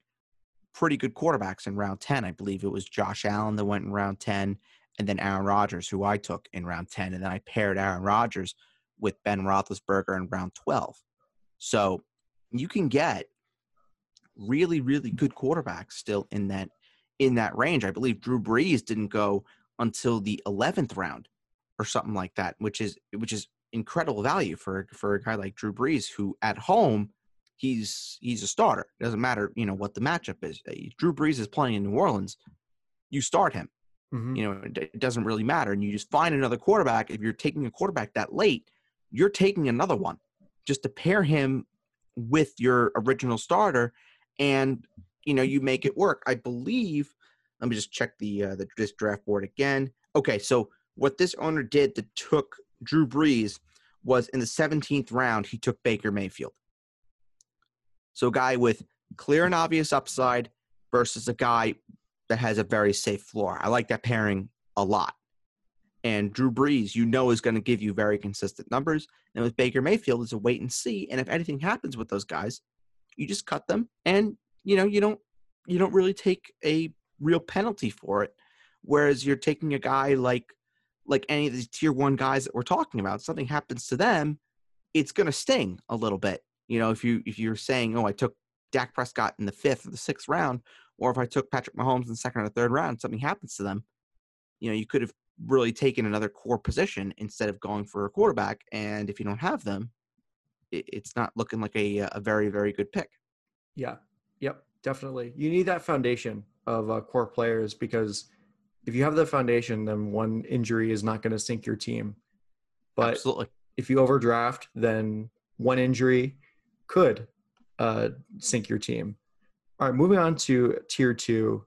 pretty good quarterbacks in round 10. I believe it was Josh Allen that went in round 10, and then Aaron Rodgers, who I took in round 10. And then I paired Aaron Rodgers with Ben Roethlisberger in round 12. So you can get really, really good quarterbacks still in that range. I believe Drew Brees didn't go until the 11th round or something like that, which is incredible value for a guy like Drew Brees, who at home, he's a starter. It doesn't matter, what the matchup is. Drew Brees is playing in New Orleans. You start him. Mm-hmm. It doesn't really matter. And you just find another quarterback. If you're taking a quarterback that late, you're taking another one just to pair him with your original starter, and you make it work. I believe, let me just check this draft board again. Okay, so what this owner did that took Drew Brees was in the 17th round, he took Baker Mayfield. So a guy with clear and obvious upside versus a guy that has a very safe floor. I like that pairing a lot. And Drew Brees, is going to give you very consistent numbers. And with Baker Mayfield, it's a wait and see. And if anything happens with those guys, you just cut them, and you don't really take a real penalty for it. Whereas you're taking a guy like any of these tier one guys that we're talking about. If something happens to them, it's going to sting a little bit. If you're saying, oh, I took Dak Prescott in the 5th or the 6th round, or if I took Patrick Mahomes in the 2nd or 3rd round, something happens to them. You could have really taken another core position instead of going for a quarterback. And if you don't have them, it's not looking like a very, very good pick. Yeah. Yep. Definitely. You need that foundation of core players, because if you have the foundation, then one injury is not going to sink your team. But absolutely, if you overdraft, then one injury could sink your team. All right. Moving on to tier 2.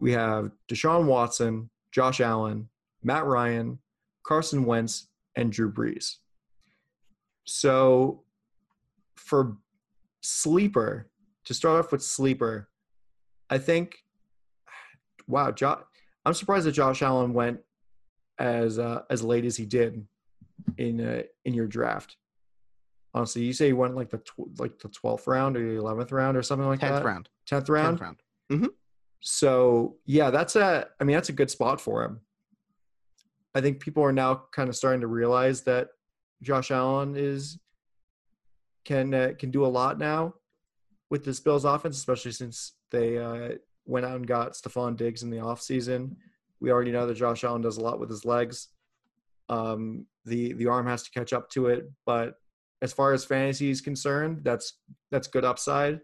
We have Deshaun Watson, Josh Allen, Matt Ryan, Carson Wentz, and Drew Brees. So for sleeper, to start off with sleeper, I think, wow, I'm surprised that Josh Allen went as late as he did in your draft. Honestly, you say he went like the 12th round or the 11th round or something like 10th that? Round. 10th round? 10th round. Mm-hmm. So, yeah, that's a good spot for him. I think people are now kind of starting to realize that Josh Allen can do a lot now with this Bills offense, especially since they went out and got Stephon Diggs in the offseason. We already know that Josh Allen does a lot with his legs. The arm has to catch up to it, but as far as fantasy is concerned, that's good upside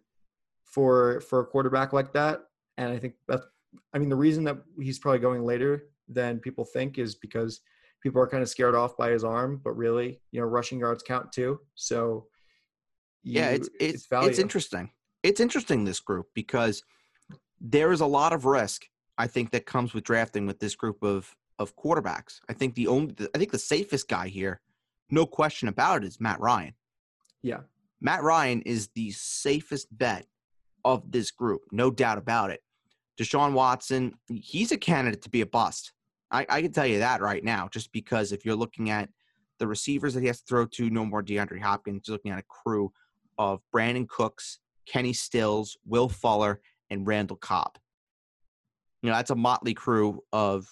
for a quarterback like that. And I think the reason that he's probably going later than people think is because people are kind of scared off by his arm, but really, rushing yards count too. So it's interesting. It's interesting, this group, because there is a lot of risk, I think, that comes with drafting with this group of quarterbacks. I think the safest guy here, no question about it, is Matt Ryan. Yeah. Matt Ryan is the safest bet of this group, no doubt about it. Deshaun Watson, he's a candidate to be a bust. I can tell you that right now, just because if you're looking at the receivers that he has to throw to, no more DeAndre Hopkins, you're looking at a crew of Brandon Cooks, Kenny Stills, Will Fuller, and Randall Cobb. That's a motley crew of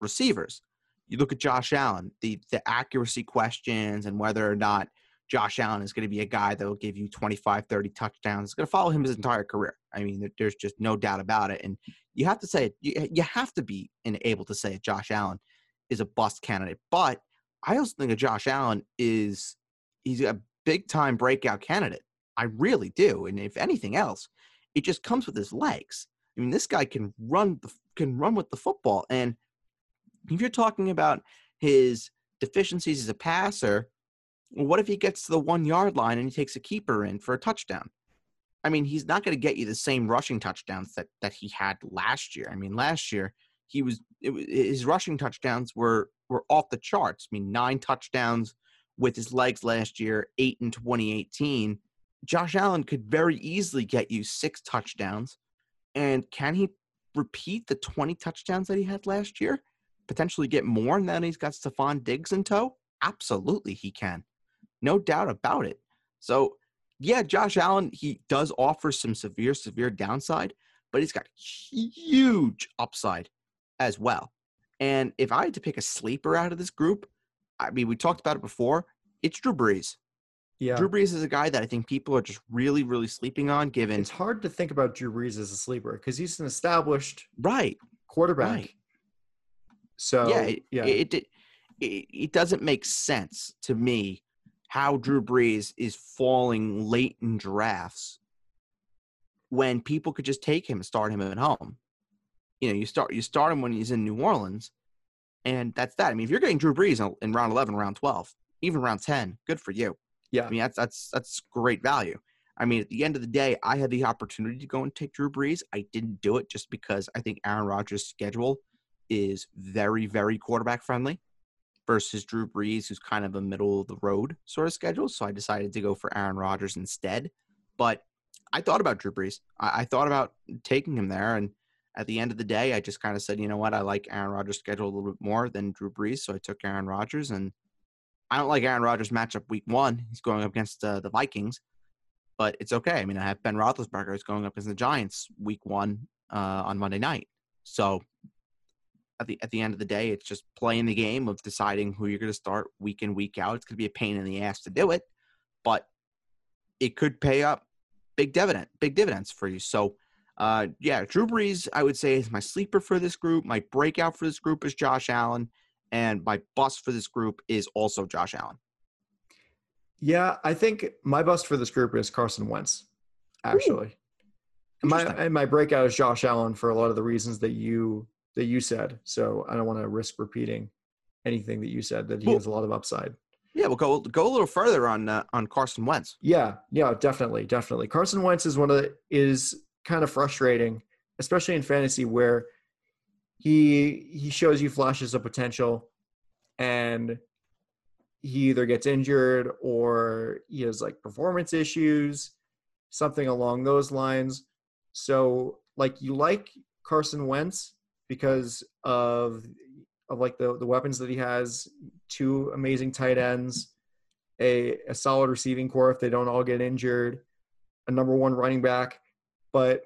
receivers. You look at Josh Allen, the accuracy questions and whether or not Josh Allen is going to be a guy that will give you 25, 30 touchdowns. It's going to follow him his entire career. I mean, there's just no doubt about it. And you have to say it. You have to be able to say that Josh Allen is a bust candidate. But I also think that Josh Allen he's a big-time breakout candidate. I really do. And if anything else, it just comes with his legs. I mean, this guy can run with the football. And if you're talking about his deficiencies as a passer, well, what if he gets to the 1-yard line and he takes a keeper in for a touchdown? I mean, he's not going to get you the same rushing touchdowns that he had last year. I mean, last year his rushing touchdowns were off the charts. I mean, 9 touchdowns with his legs last year, 8 in 2018. Josh Allen could very easily get you 6 touchdowns. And can he repeat the 20 touchdowns that he had last year? Potentially get more, and then he's got Stephon Diggs in tow? Absolutely he can. No doubt about it. So, yeah, Josh Allen, he does offer some severe downside, but he's got huge upside as well. And if I had to pick a sleeper out of this group, I mean, we talked about it before, it's Drew Brees. Yeah. Drew Brees is a guy that I think people are just really, really sleeping on, given... It's hard to think about Drew Brees as a sleeper because he's an established quarterback. Right. So, it doesn't make sense to me how Drew Brees is falling late in drafts when people could just take him and start him at home. You know, you start him when he's in New Orleans, and that's that. I mean, if you're getting Drew Brees in round 11, round 12, even round 10, good for you. Yeah. I mean, that's great value. I mean, at the end of the day, I had the opportunity to go and take Drew Brees. I didn't do it just because I think Aaron Rodgers' schedule is very, very quarterback friendly versus Drew Brees, who's kind of a middle of the road sort of schedule. So I decided to go for Aaron Rodgers instead. But I thought about Drew Brees. I thought about taking him there. And at the end of the day, I just kind of said, you know what? I like Aaron Rodgers' schedule a little bit more than Drew Brees. So I took Aaron Rodgers, and I don't like Aaron Rodgers' matchup week one. He's going up against the Vikings, but it's okay. I mean, I have Ben Roethlisberger is going up against the Giants week one on Monday night. So at the end of the day, it's just playing the game of deciding who you're going to start week in, week out. It's going to be a pain in the ass to do it, but it could pay up big dividends for you. So, yeah, Drew Brees, I would say, is my sleeper for this group. My breakout for this group is Josh Allen. And my bust for this group is also Josh Allen. Yeah, I think my bust for this group is Carson Wentz, actually. My breakout is Josh Allen for a lot of the reasons that you said. So I don't want to risk repeating anything that you said, that he has a lot of upside. Yeah, we'll go a little further on Carson Wentz. Yeah, definitely. Carson Wentz is is kind of frustrating, especially in fantasy, where he shows you flashes of potential, and he either gets injured or he has like performance issues, something along those lines. So like, you like Carson Wentz because of like the weapons that he has, 2 amazing tight ends, a solid receiving core if they don't all get injured, a number 1 running back, but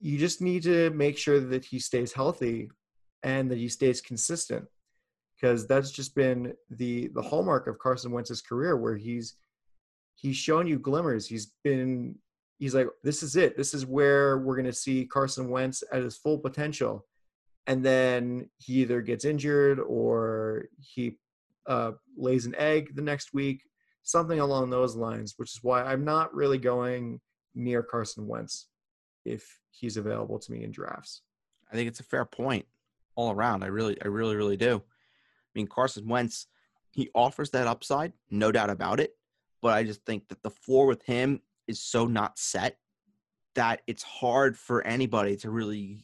you just need to make sure that he stays healthy and that he stays consistent, because that's just been the hallmark of Carson Wentz's career, where he's shown you glimmers. He's like, this is it. This is where we're going to see Carson Wentz at his full potential. And then he either gets injured or he lays an egg the next week, something along those lines, which is why I'm not really going near Carson Wentz if he's available to me in drafts. I think it's a fair point all around. I really do. I mean, Carson Wentz, he offers that upside, no doubt about it. But I just think that the floor with him is so not set that it's hard for anybody to really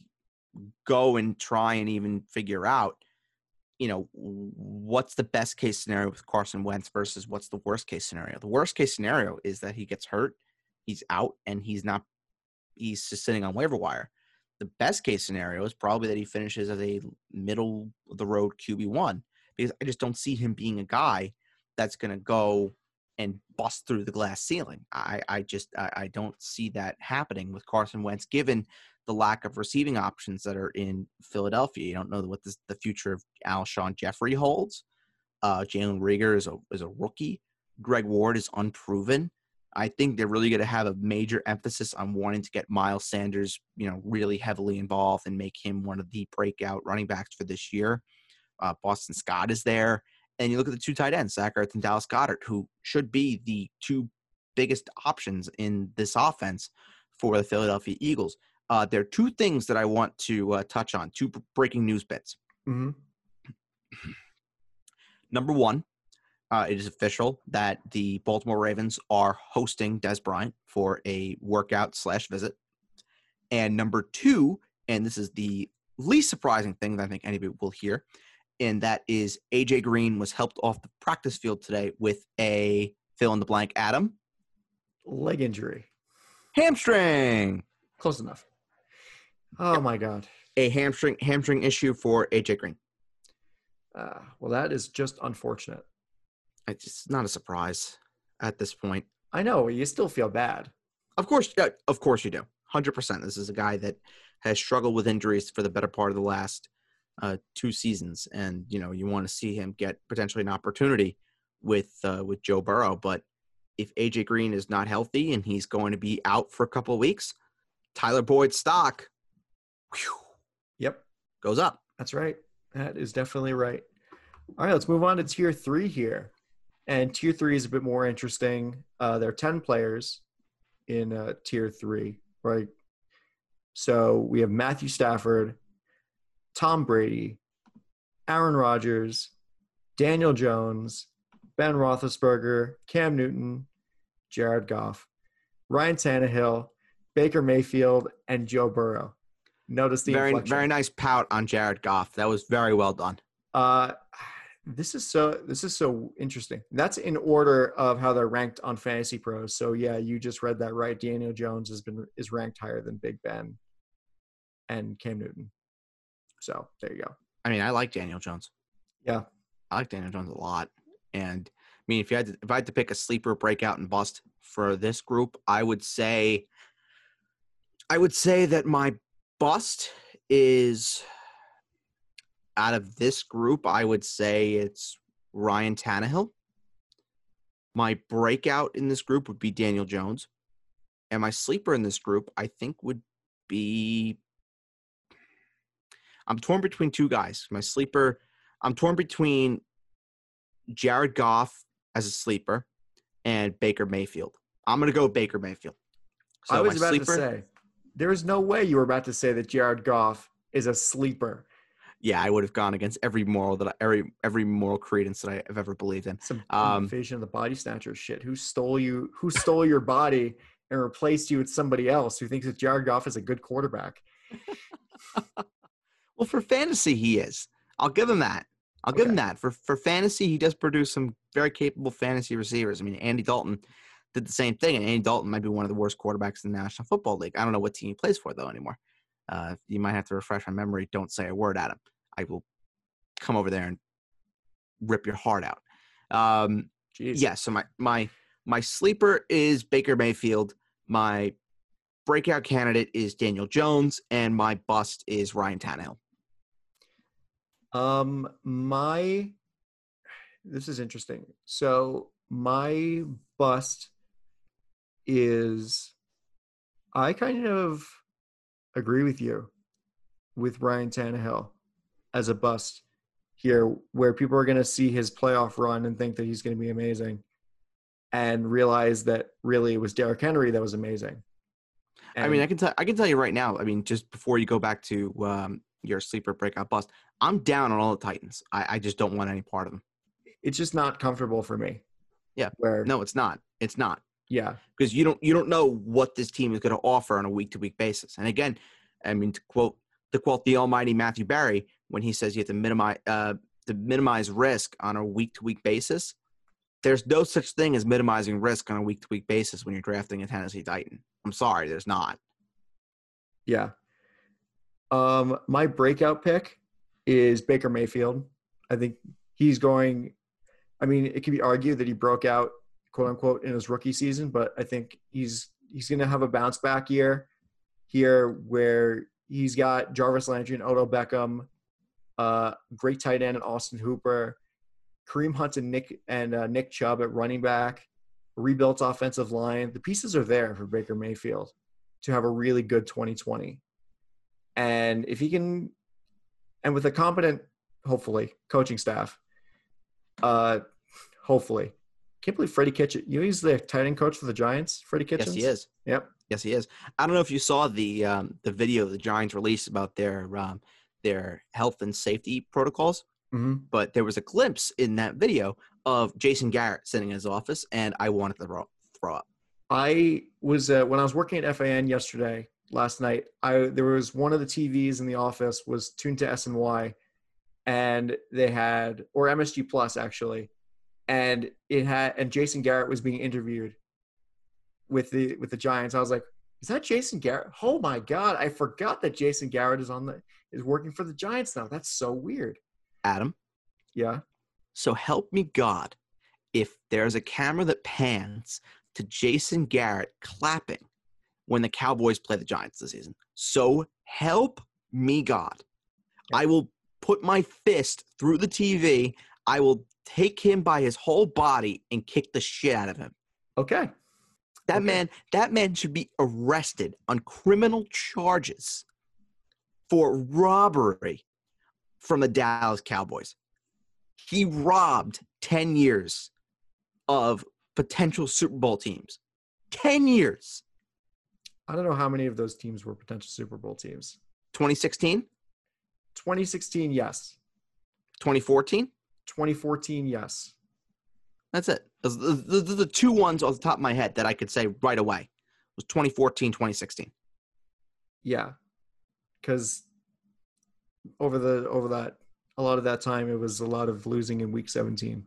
go and try and even figure out, you know, what's the best case scenario with Carson Wentz versus what's the worst case scenario. The worst case scenario is that he gets hurt, he's out, and he's just sitting on waiver wire. The best case scenario is probably that he finishes as a middle of the road QB1, because I just don't see him being a guy that's going to go and bust through the glass ceiling. I don't see that happening with Carson Wentz, given the lack of receiving options that are in Philadelphia. You don't know what the future of Alshon Jeffrey holds. Jalen Reagor is a rookie. Greg Ward is unproven. I think they're really going to have a major emphasis on wanting to get Miles Sanders, you know, really heavily involved and make him one of the breakout running backs for this year. Boston Scott is there. And you look at the 2 tight ends, Zach Ertz and Dallas Goedert, who should be the 2 biggest options in this offense for the Philadelphia Eagles. There are 2 things that I want to touch on, 2 breaking news bits. Mm-hmm. Number 1, It is official that the Baltimore Ravens are hosting Des Bryant for a workout/visit. And number two, and this is the least surprising thing that I think anybody will hear, and that is AJ Green was helped off the practice field today with a fill-in-the-blank, Adam. Leg injury. Hamstring. Close enough. Oh, my God. A hamstring issue for AJ Green. Well, that is just unfortunate. It's not a surprise at this point. I know. You still feel bad. Of course you do. 100%. This is a guy that has struggled with injuries for the better part of the last two seasons. And, you know, you want to see him get potentially an opportunity with Joe Burrow. But if AJ Green is not healthy and he's going to be out for a couple of weeks, Tyler Boyd's stock, whew, yep, goes up. That's right. That is definitely right. All right, let's move on to tier three here. And tier three is a bit more interesting. There are 10 players in tier three, right? So we have Matthew Stafford, Tom Brady, Aaron Rodgers, Daniel Jones, Ben Roethlisberger, Cam Newton, Jared Goff, Ryan Tannehill, Baker Mayfield, and Joe Burrow. Notice the inflection. Very nice pout on Jared Goff. That was very well done. This is so interesting. That's in order of how they're ranked on Fantasy Pros. So yeah, you just read that right. Daniel Jones is ranked higher than Big Ben and Cam Newton. So there you go. I mean, I like Daniel Jones. Yeah, I like Daniel Jones a lot. And I mean, if I had to pick a sleeper, breakout, and bust for this group, I would say that my bust is. Out of this group, I would say it's Ryan Tannehill. My breakout in this group would be Daniel Jones. And my sleeper in this group, I think, would be – I'm torn between two guys. My sleeper – I'm torn between Jared Goff as a sleeper and Baker Mayfield. I'm going to go Baker Mayfield. So I was about to say, there is no way you were about to say that Jared Goff is a sleeper. Yeah, I would have gone against every moral credence that I have ever believed in. Some invasion of the body snatcher shit. Who stole your body and replaced you with somebody else who thinks that Jared Goff is a good quarterback? Well, for fantasy, he is. I'll give him that. I'll give him that. For fantasy, he does produce some very capable fantasy receivers. I mean, Andy Dalton did the same thing, and Andy Dalton might be one of the worst quarterbacks in the National Football League. I don't know what team he plays for, though, anymore. You might have to refresh my memory. Don't say a word, Adam. I will come over there and rip your heart out. Yeah, so my sleeper is Baker Mayfield. My breakout candidate is Daniel Jones. And my bust is Ryan Tannehill. This is interesting. So my bust is I kind of – agree with you with Ryan Tannehill as a bust here, where people are going to see his playoff run and think that he's going to be amazing and realize that really it was Derrick Henry that was amazing. And I mean, I can tell you right now, I mean, just before you go back to your sleeper breakout bust, I'm down on all the Titans. I just don't want any part of them. It's just not comfortable for me. Yeah. No, it's not. It's not. Yeah, because you don't know what this team is going to offer on a week-to-week basis. And again, I mean, to quote the almighty Matthew Barry when he says you have to minimize risk on a week-to-week basis, there's no such thing as minimizing risk on a week-to-week basis when you're drafting a Tennessee Titan. I'm sorry, there's not. Yeah. My breakout pick is Baker Mayfield. I think he's going – I mean, it can be argued that he broke out quote-unquote, in his rookie season, but I think he's going to have a bounce-back year here where he's got Jarvis Landry and Odell Beckham, great tight end and Austin Hooper, Kareem Hunt and Nick Chubb at running back, rebuilt offensive line. The pieces are there for Baker Mayfield to have a really good 2020. And if he can – and with a competent, hopefully, coaching staff, hopefully – can't believe Freddie Kitchen. You know, he's the tight end coach for the Giants, Freddie Kitchens? Yes, he is. Yep. Yes, he is. I don't know if you saw the video the Giants released about their health and safety protocols. Mm-hmm. But there was a glimpse in that video of Jason Garrett sitting in his office, and I wanted to throw up. I was when I was working at FAN yesterday, last night, there was one of the TVs in the office was tuned to SNY, and they had – or MSG Plus, actually. And it had – and Jason Garrett was being interviewed with the Giants. I was like, is that Jason Garrett? Oh, my God. I forgot that Jason Garrett is working for the Giants now. That's so weird. Adam? Yeah? So help me God if there's a camera that pans to Jason Garrett clapping when the Cowboys play the Giants this season. So help me God. I will put my fist through the TV. I will take him by his whole body and kick the shit out of him. Okay. That man should be arrested on criminal charges for robbery from the Dallas Cowboys. He robbed 10 years of potential Super Bowl teams. 10 years. I don't know how many of those teams were potential Super Bowl teams. 2016? 2016, yes. 2014? 2014, yes. That's it. The two ones off the top of my head that I could say right away. It was 2014, 2016. Yeah. Because over that a lot of that time, it was a lot of losing in week 17.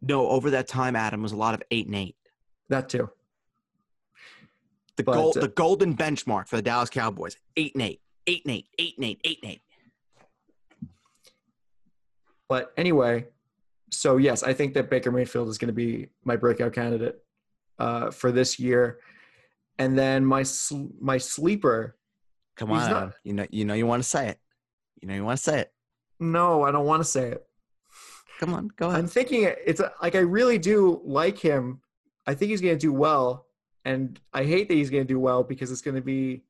No, over that time, Adam, was a lot of 8-8. That too. The golden benchmark for the Dallas Cowboys, 8-8. But anyway, so yes, I think that Baker Mayfield is going to be my breakout candidate for this year. And then my sleeper. Come on, Adam. You know you want to say it. No, I don't want to say it. Come on, go ahead. I'm thinking I really do like him. I think he's going to do well, and I hate that he's going to do well because it's going to be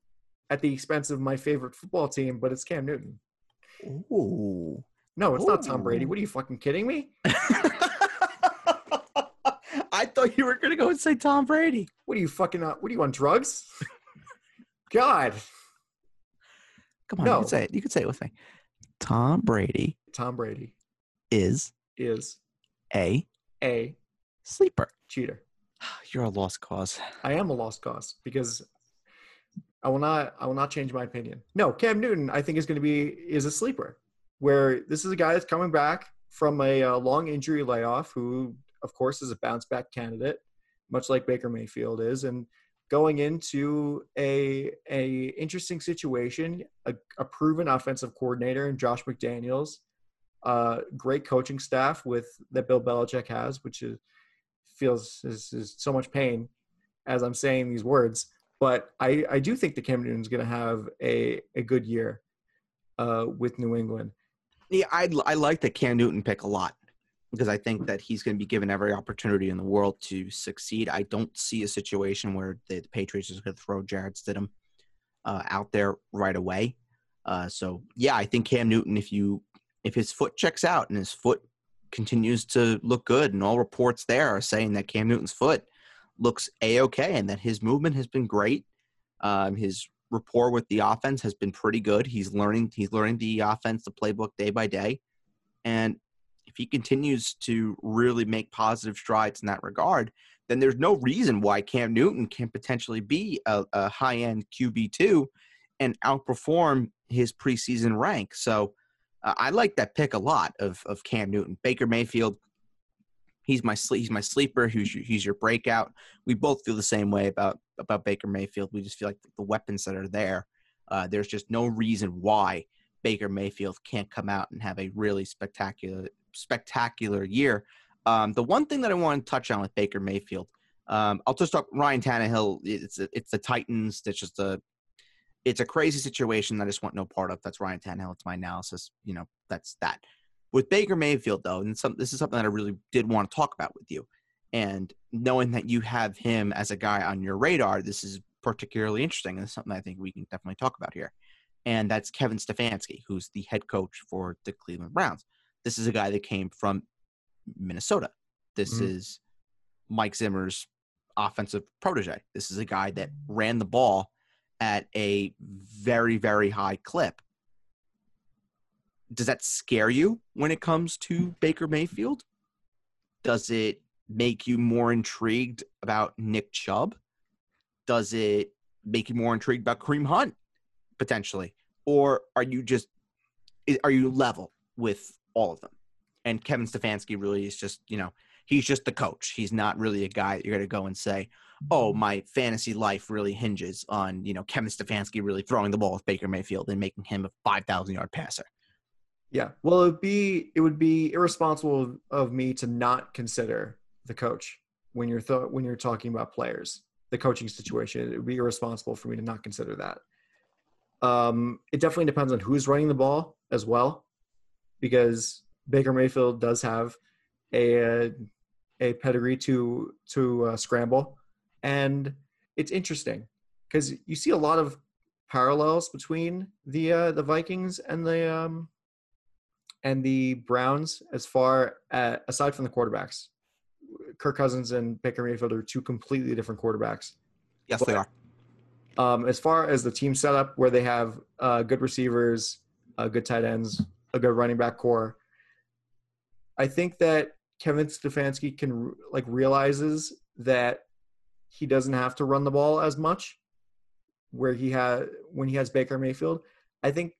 at the expense of my favorite football team, but it's Cam Newton. Ooh. No, it's not Tom Brady. What are you fucking kidding me? I thought you were going to go and say Tom Brady. What are you fucking up? What are you on drugs? God. Come on, no. You can say it. You can say it with me. Tom Brady. Tom Brady is a sleeper cheater. You're a lost cause. I am a lost cause because I will not change my opinion. No, Cam Newton I think is a sleeper. Where this is a guy that's coming back from a long injury layoff, who of course is a bounce back candidate, much like Baker Mayfield is, and going into a interesting situation, a proven offensive coordinator in Josh McDaniels, great coaching staff that Bill Belichick has, which is so much pain as I'm saying these words. But I do think that Cam Newton's going to have a good year with New England. Yeah, I like the Cam Newton pick a lot because I think that he's going to be given every opportunity in the world to succeed. I don't see a situation where the Patriots is going to throw Jared Stidham out there right away. So, yeah, I think Cam Newton, if his foot checks out and his foot continues to look good, and all reports there are saying that Cam Newton's foot looks A-okay and that his movement has been great. His rapport with the offense has been pretty good. He's learning the offense, the playbook day by day. And if he continues to really make positive strides in that regard, then there's no reason why Cam Newton can potentially be a high-end QB2 and outperform his preseason rank. So I like that pick a lot of Cam Newton. Baker Mayfield, he's my sleeper. He's your breakout. We both feel the same way about Baker Mayfield. We just feel like the weapons that are there, there's just no reason why Baker Mayfield can't come out and have a really spectacular year. The one thing that I want to touch on with Baker Mayfield, I'll just talk Ryan Tannehill. It's the Titans. That's just it's a crazy situation that I just want no part of. That's Ryan Tannehill. It's my analysis. You know, that's that. With Baker Mayfield, though, and this is something that I really did want to talk about with you. And knowing that you have him as a guy on your radar, this is particularly interesting. And it's something I think we can definitely talk about here. And that's Kevin Stefanski, who's the head coach for the Cleveland Browns. This is a guy that came from Minnesota. This is Mike Zimmer's offensive protege. This is a guy that ran the ball at a very, very high clip. does that scare you when it comes to Baker Mayfield? Does it make you more intrigued about Nick Chubb? Does it make you more intrigued about Kareem Hunt potentially? Or are you level with all of them? And Kevin Stefanski really is just, he's just the coach. He's not really a guy that you're going to go and say, oh, my fantasy life really hinges on, Kevin Stefanski really throwing the ball with Baker Mayfield and making him a 5,000-yard passer. Yeah. Well, it would be irresponsible of me to not consider the coach when you're talking about players, the coaching situation. It would be irresponsible for me to not consider that. It definitely depends on who's running the ball as well, because Baker Mayfield does have a pedigree to scramble, and it's interesting because you see a lot of parallels between the Vikings and the Browns as far as, aside from the quarterbacks. Kirk Cousins and Baker Mayfield are two completely different quarterbacks. Yes, they are. As far as the team setup, where they have good receivers, good tight ends, a good running back core, I think that Kevin Stefanski can realizes that he doesn't have to run the ball as much when he has Baker Mayfield. I think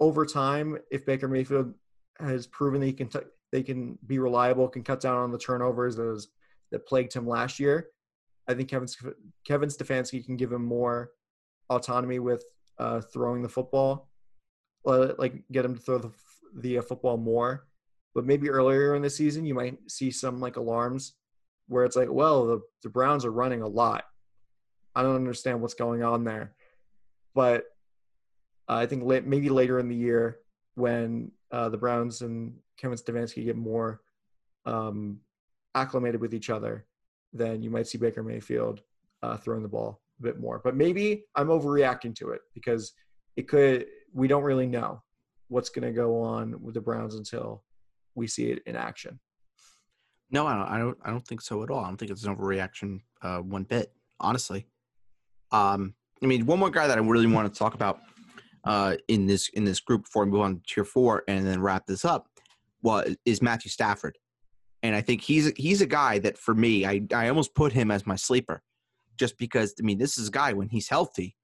over time, if Baker Mayfield has proven that they can be reliable, can cut down on the turnovers that plagued him last year, I think Kevin Stefanski can give him more autonomy with throwing the football, get him to throw the football more. But maybe earlier in the season, you might see some alarms where it's the Browns are running a lot. I don't understand what's going on there. But I think maybe later in the year when the Browns and Kevin Stefanski get more acclimated with each other, then you might see Baker Mayfield throwing the ball a bit more. But maybe I'm overreacting to it because we don't really know what's going to go on with the Browns until we see it in action. No, I don't think so at all. I don't think it's an overreaction one bit, honestly. One more guy that I really want to talk about in this group before we move on to tier 4 and then wrap this up is Matthew Stafford. And I think he's a guy that for me, I almost put him as my sleeper just because, this is a guy when he's healthy,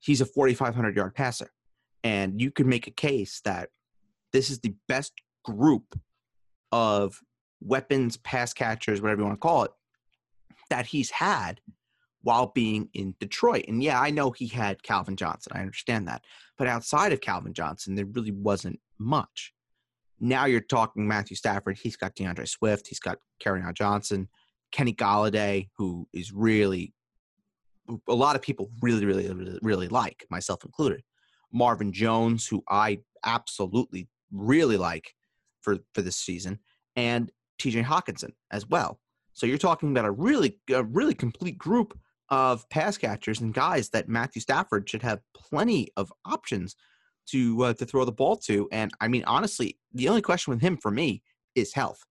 he's a 4,500-yard passer. And you can make a case that this is the best group of weapons, pass catchers, whatever you want to call it, that he's had while being in Detroit. And yeah, I know he had Calvin Johnson. I understand that. But outside of Calvin Johnson, there really wasn't much. Now you're talking Matthew Stafford. He's got DeAndre Swift. He's got Kerryon Johnson, Kenny Golladay, who is really a lot of people really, really, really, really like, myself included. Marvin Jones, who I absolutely really like for this season, and TJ Hockenson as well. So you're talking about a really complete group of pass catchers and guys that Matthew Stafford should have plenty of options to throw the ball to. And honestly, the only question with him for me is health.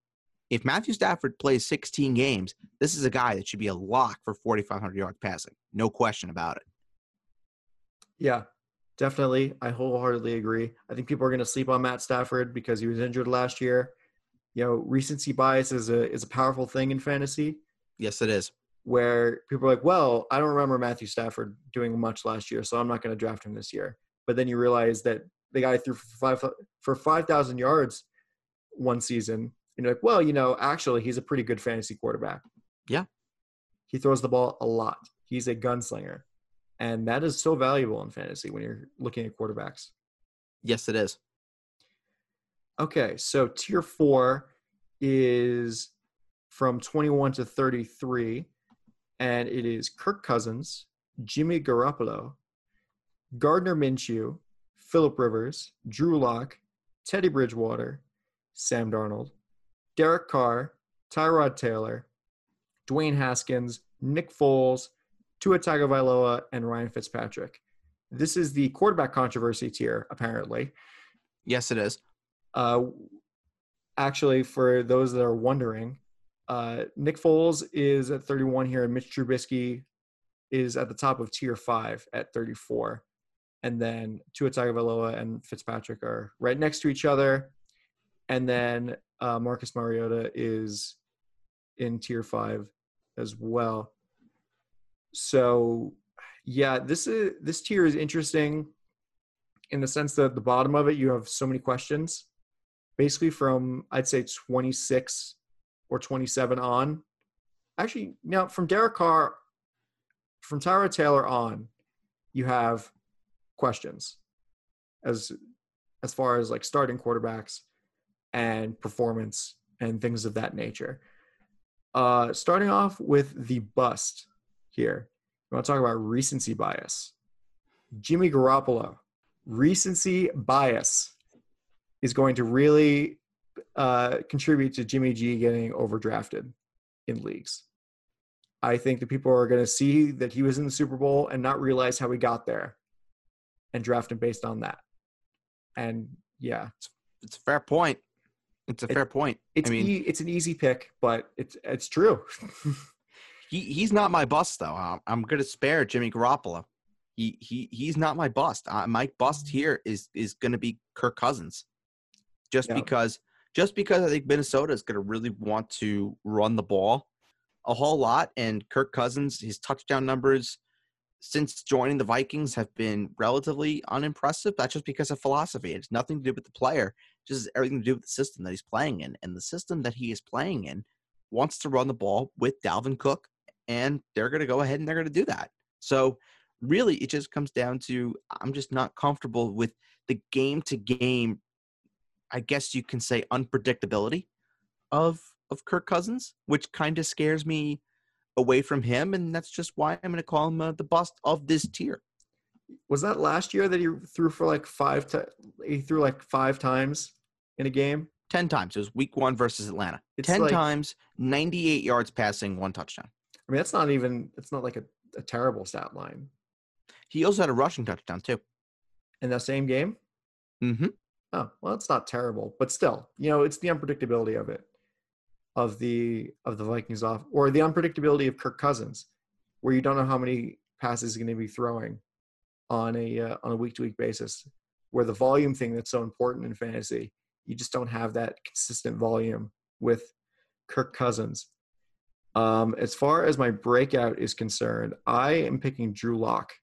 If Matthew Stafford plays 16 games, this is a guy that should be a lock for 4,500-yard passing. No question about it. Yeah, definitely. I wholeheartedly agree. I think people are going to sleep on Matt Stafford because he was injured last year. Recency bias is a powerful thing in fantasy. Yes, it is. Where people are like, well, I don't remember Matthew Stafford doing much last year, so I'm not going to draft him this year. But then you realize that the guy threw for 5,000 yards one season. And you're like, well, actually, he's a pretty good fantasy quarterback. Yeah. He throws the ball a lot. He's a gunslinger. And that is so valuable in fantasy when you're looking at quarterbacks. Yes, it is. Okay, so tier 4 is from 21 to 33, and it is Kirk Cousins, Jimmy Garoppolo, Gardner Minshew, Phillip Rivers, Drew Lock, Teddy Bridgewater, Sam Darnold, Derek Carr, Tyrod Taylor, Dwayne Haskins, Nick Foles, Tua Tagovailoa, and Ryan Fitzpatrick. This is the quarterback controversy tier, apparently. Yes, it is. Actually, for those that are wondering, Nick Foles is at 31 here, and Mitch Trubisky is at the top of tier 5 at 34. And then Tua Tagovailoa and Fitzpatrick are right next to each other. And then Marcus Mariota is in tier 5 as well. So, yeah, this tier is interesting in the sense that at the bottom of it, you have so many questions. Basically from, I'd say, 26 or 27 on. Actually, now from Derek Carr, from Tyrod Taylor on, you have questions as far as like starting quarterbacks and performance and things of that nature. Starting off with the bust here. We want to talk about recency bias. Jimmy Garoppolo, recency bias is going to really contribute to Jimmy G getting overdrafted in leagues. I think that people are going to see that he was in the Super Bowl and not realize how he got there and draft him based on that. And yeah, it's a fair point. It's an easy pick, but it's true. He's not my bust though. I'm going to spare Jimmy Garoppolo. He's not my bust. My bust here is going to be Kirk Cousins, because I think Minnesota is going to really want to run the ball a whole lot, and Kirk Cousins, his touchdown numbers since joining the Vikings have been relatively unimpressive. That's just because of philosophy. It's nothing to do with the player, just everything to do with the system that he's playing in. And the system that he is playing in wants to run the ball with Dalvin Cook, and they're going to go ahead and they're going to do that. So really it just comes down to, I'm just not comfortable with the game to game, I guess you can say, unpredictability of Kirk Cousins, which kind of scares me away from him, and that's just why I'm going to call him the bust of this tier. Was that last year that he threw for like five times in a game? 10 times. It was week 1 versus Atlanta. It's 10 times, 98 yards passing, 1 touchdown. I mean, it's not like a terrible stat line. He also had a rushing touchdown too. In that same game? Mm-hmm. Oh, well, it's not terrible, but still, it's the unpredictability of it. Of the Vikings off, or the unpredictability of Kirk Cousins, where you don't know how many passes he's going to be throwing on a week-to-week basis, where the volume thing that's so important in fantasy, you just don't have that consistent volume with Kirk Cousins. As far as my breakout is concerned, I am picking Drew Lock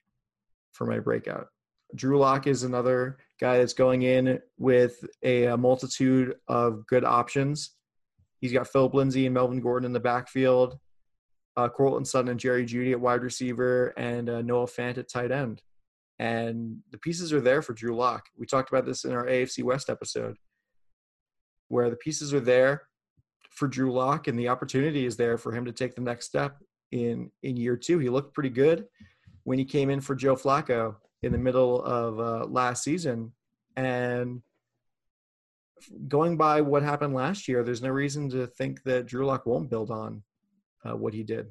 for my breakout. Drew Lock is another guy that's going in with a multitude of good options. He's got Philip Lindsay and Melvin Gordon in the backfield, Cortland Sutton and Jerry Jeudy at wide receiver, and Noah Fant at tight end. And the pieces are there for Drew Lock. We talked about this in our AFC West episode, where the pieces are there for Drew Lock, and the opportunity is there for him to take the next step in year 2. He looked pretty good when he came in for Joe Flacco in the middle of last season, and going by what happened last year, there's no reason to think that Drew Lock won't build on what he did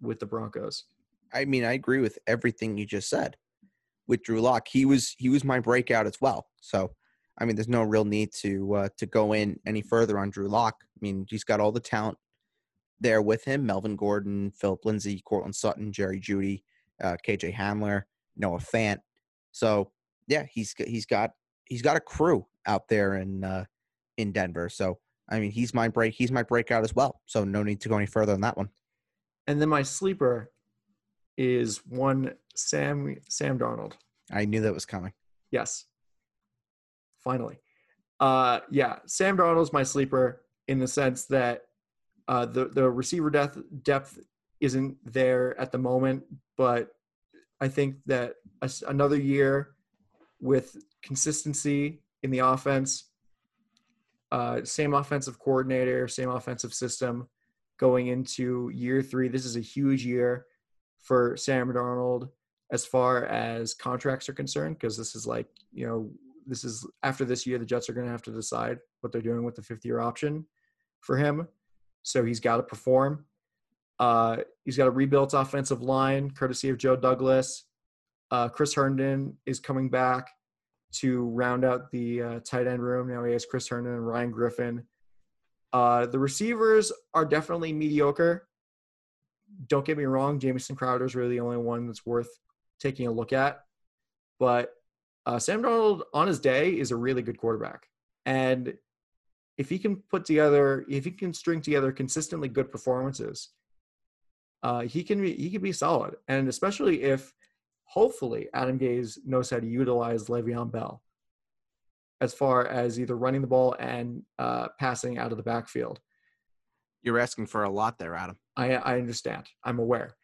with the Broncos. I mean, I agree with everything you just said with Drew Lock. He was my breakout as well. So, I mean, there's no real need to go in any further on Drew Lock. I mean, he's got all the talent there with him: Melvin Gordon, Philip Lindsay, Cortland Sutton, Jerry Jeudy, KJ Hamler, Noah Fant. So, yeah, he's got a crew out there in Denver. So, I mean, he's my breakout as well. So no need to go any further on that one. And then my sleeper is one Sam Darnold. I knew that was coming. Yes. Finally. Yeah. Sam Darnold's my sleeper in the sense that the receiver depth isn't there at the moment, but I think that another year with consistency in the offense, same offensive coordinator, same offensive system going into year 3. This is a huge year for Sam Darnold as far as contracts are concerned, because this is like, this is after this year, the Jets are going to have to decide what they're doing with the 5th-year option for him. So he's got to perform. He's got a rebuilt offensive line, courtesy of Joe Douglas. Chris Herndon is coming back to round out the tight end room. Now he has Chris Herndon and Ryan Griffin. The receivers are definitely mediocre. Don't get me wrong, Jamison Crowder is really the only one that's worth taking a look at. But Sam Darnold on his day is a really good quarterback. And if he can put together, if he can string together consistently good performances, he can be solid. And especially if, hopefully, Adam Gase knows how to utilize Le'Veon Bell as far as either running the ball and passing out of the backfield. You're asking for a lot there, Adam. I understand. I'm aware.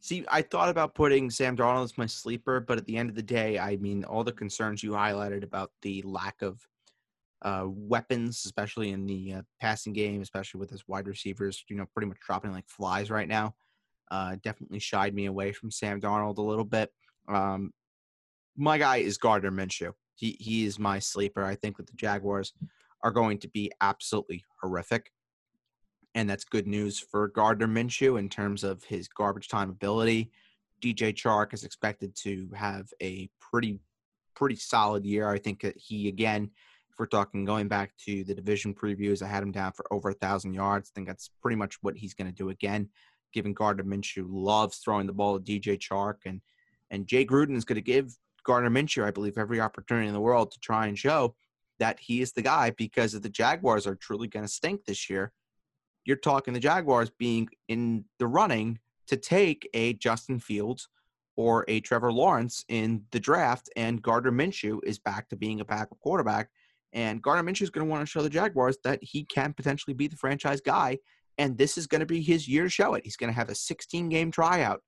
See, I thought about putting Sam Darnold as my sleeper, but at the end of the day, I mean, all the concerns you highlighted about the lack of weapons, especially in the passing game, especially with his wide receivers, you know, pretty much dropping like flies right now, definitely shied me away from Sam Darnold a little bit. My guy is Gardner Minshew. He is my sleeper. I think that the Jaguars are going to be absolutely horrific. And that's good news for Gardner Minshew in terms of his garbage time ability. DJ Chark is expected to have a pretty solid year. I think that he, again, if we're talking going back to the division previews, I had him down for over 1,000 yards. I think that's pretty much what he's going to do again, given Gardner Minshew loves throwing the ball to DJ Chark. And Jay Gruden is going to give Gardner Minshew, I believe, every opportunity in the world to try and show that he is the guy, because if the Jaguars are truly going to stink this year, you're talking the Jaguars being in the running to take a Justin Fields or a Trevor Lawrence in the draft, and Gardner Minshew is back to being a backup quarterback, and Gardner Minshew is going to want to show the Jaguars that he can potentially be the franchise guy, and this is going to be his year to show it. He's going to have a 16-game tryout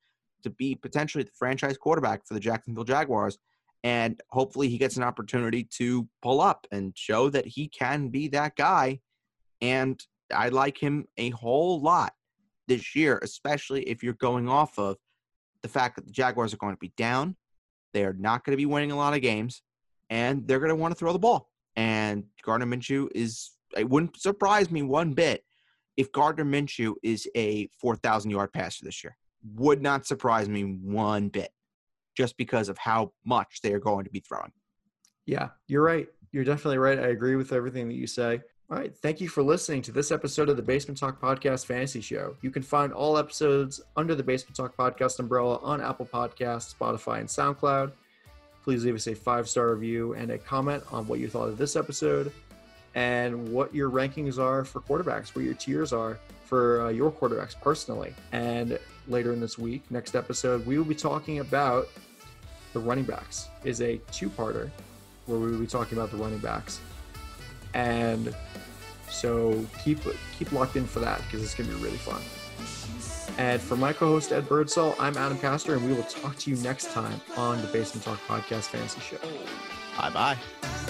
to be potentially the franchise quarterback for the Jacksonville Jaguars, and hopefully he gets an opportunity to pull up and show that he can be that guy, and I like him a whole lot this year, especially if you're going off of the fact that the Jaguars are going to be down. They are not going to be winning a lot of games, and they're going to want to throw the ball. And Gardner Minshew is – it wouldn't surprise me one bit if Gardner Minshew is a 4,000-yard passer this year. Would not surprise me one bit just because of how much they are going to be throwing. Yeah, you're right. You're definitely right. I agree with everything that you say. All right, thank you for listening to this episode of the Basement Talk Podcast Fantasy Show. You can find all episodes under the Basement Talk Podcast umbrella on Apple Podcasts, Spotify, and SoundCloud. Please leave us a 5-star review and a comment on what you thought of this episode and what your rankings are for quarterbacks, what your tiers are for your quarterbacks personally. And later in this week, next episode, we will be talking about the running backs. It's a two-parter where we will be talking about the running backs. And so keep locked in for that, because it's going to be really fun. And for my co-host, Ed Birdsall, I'm Adam Castor, and we will talk to you next time on the Basement Talk Podcast Fantasy Show. Bye-bye.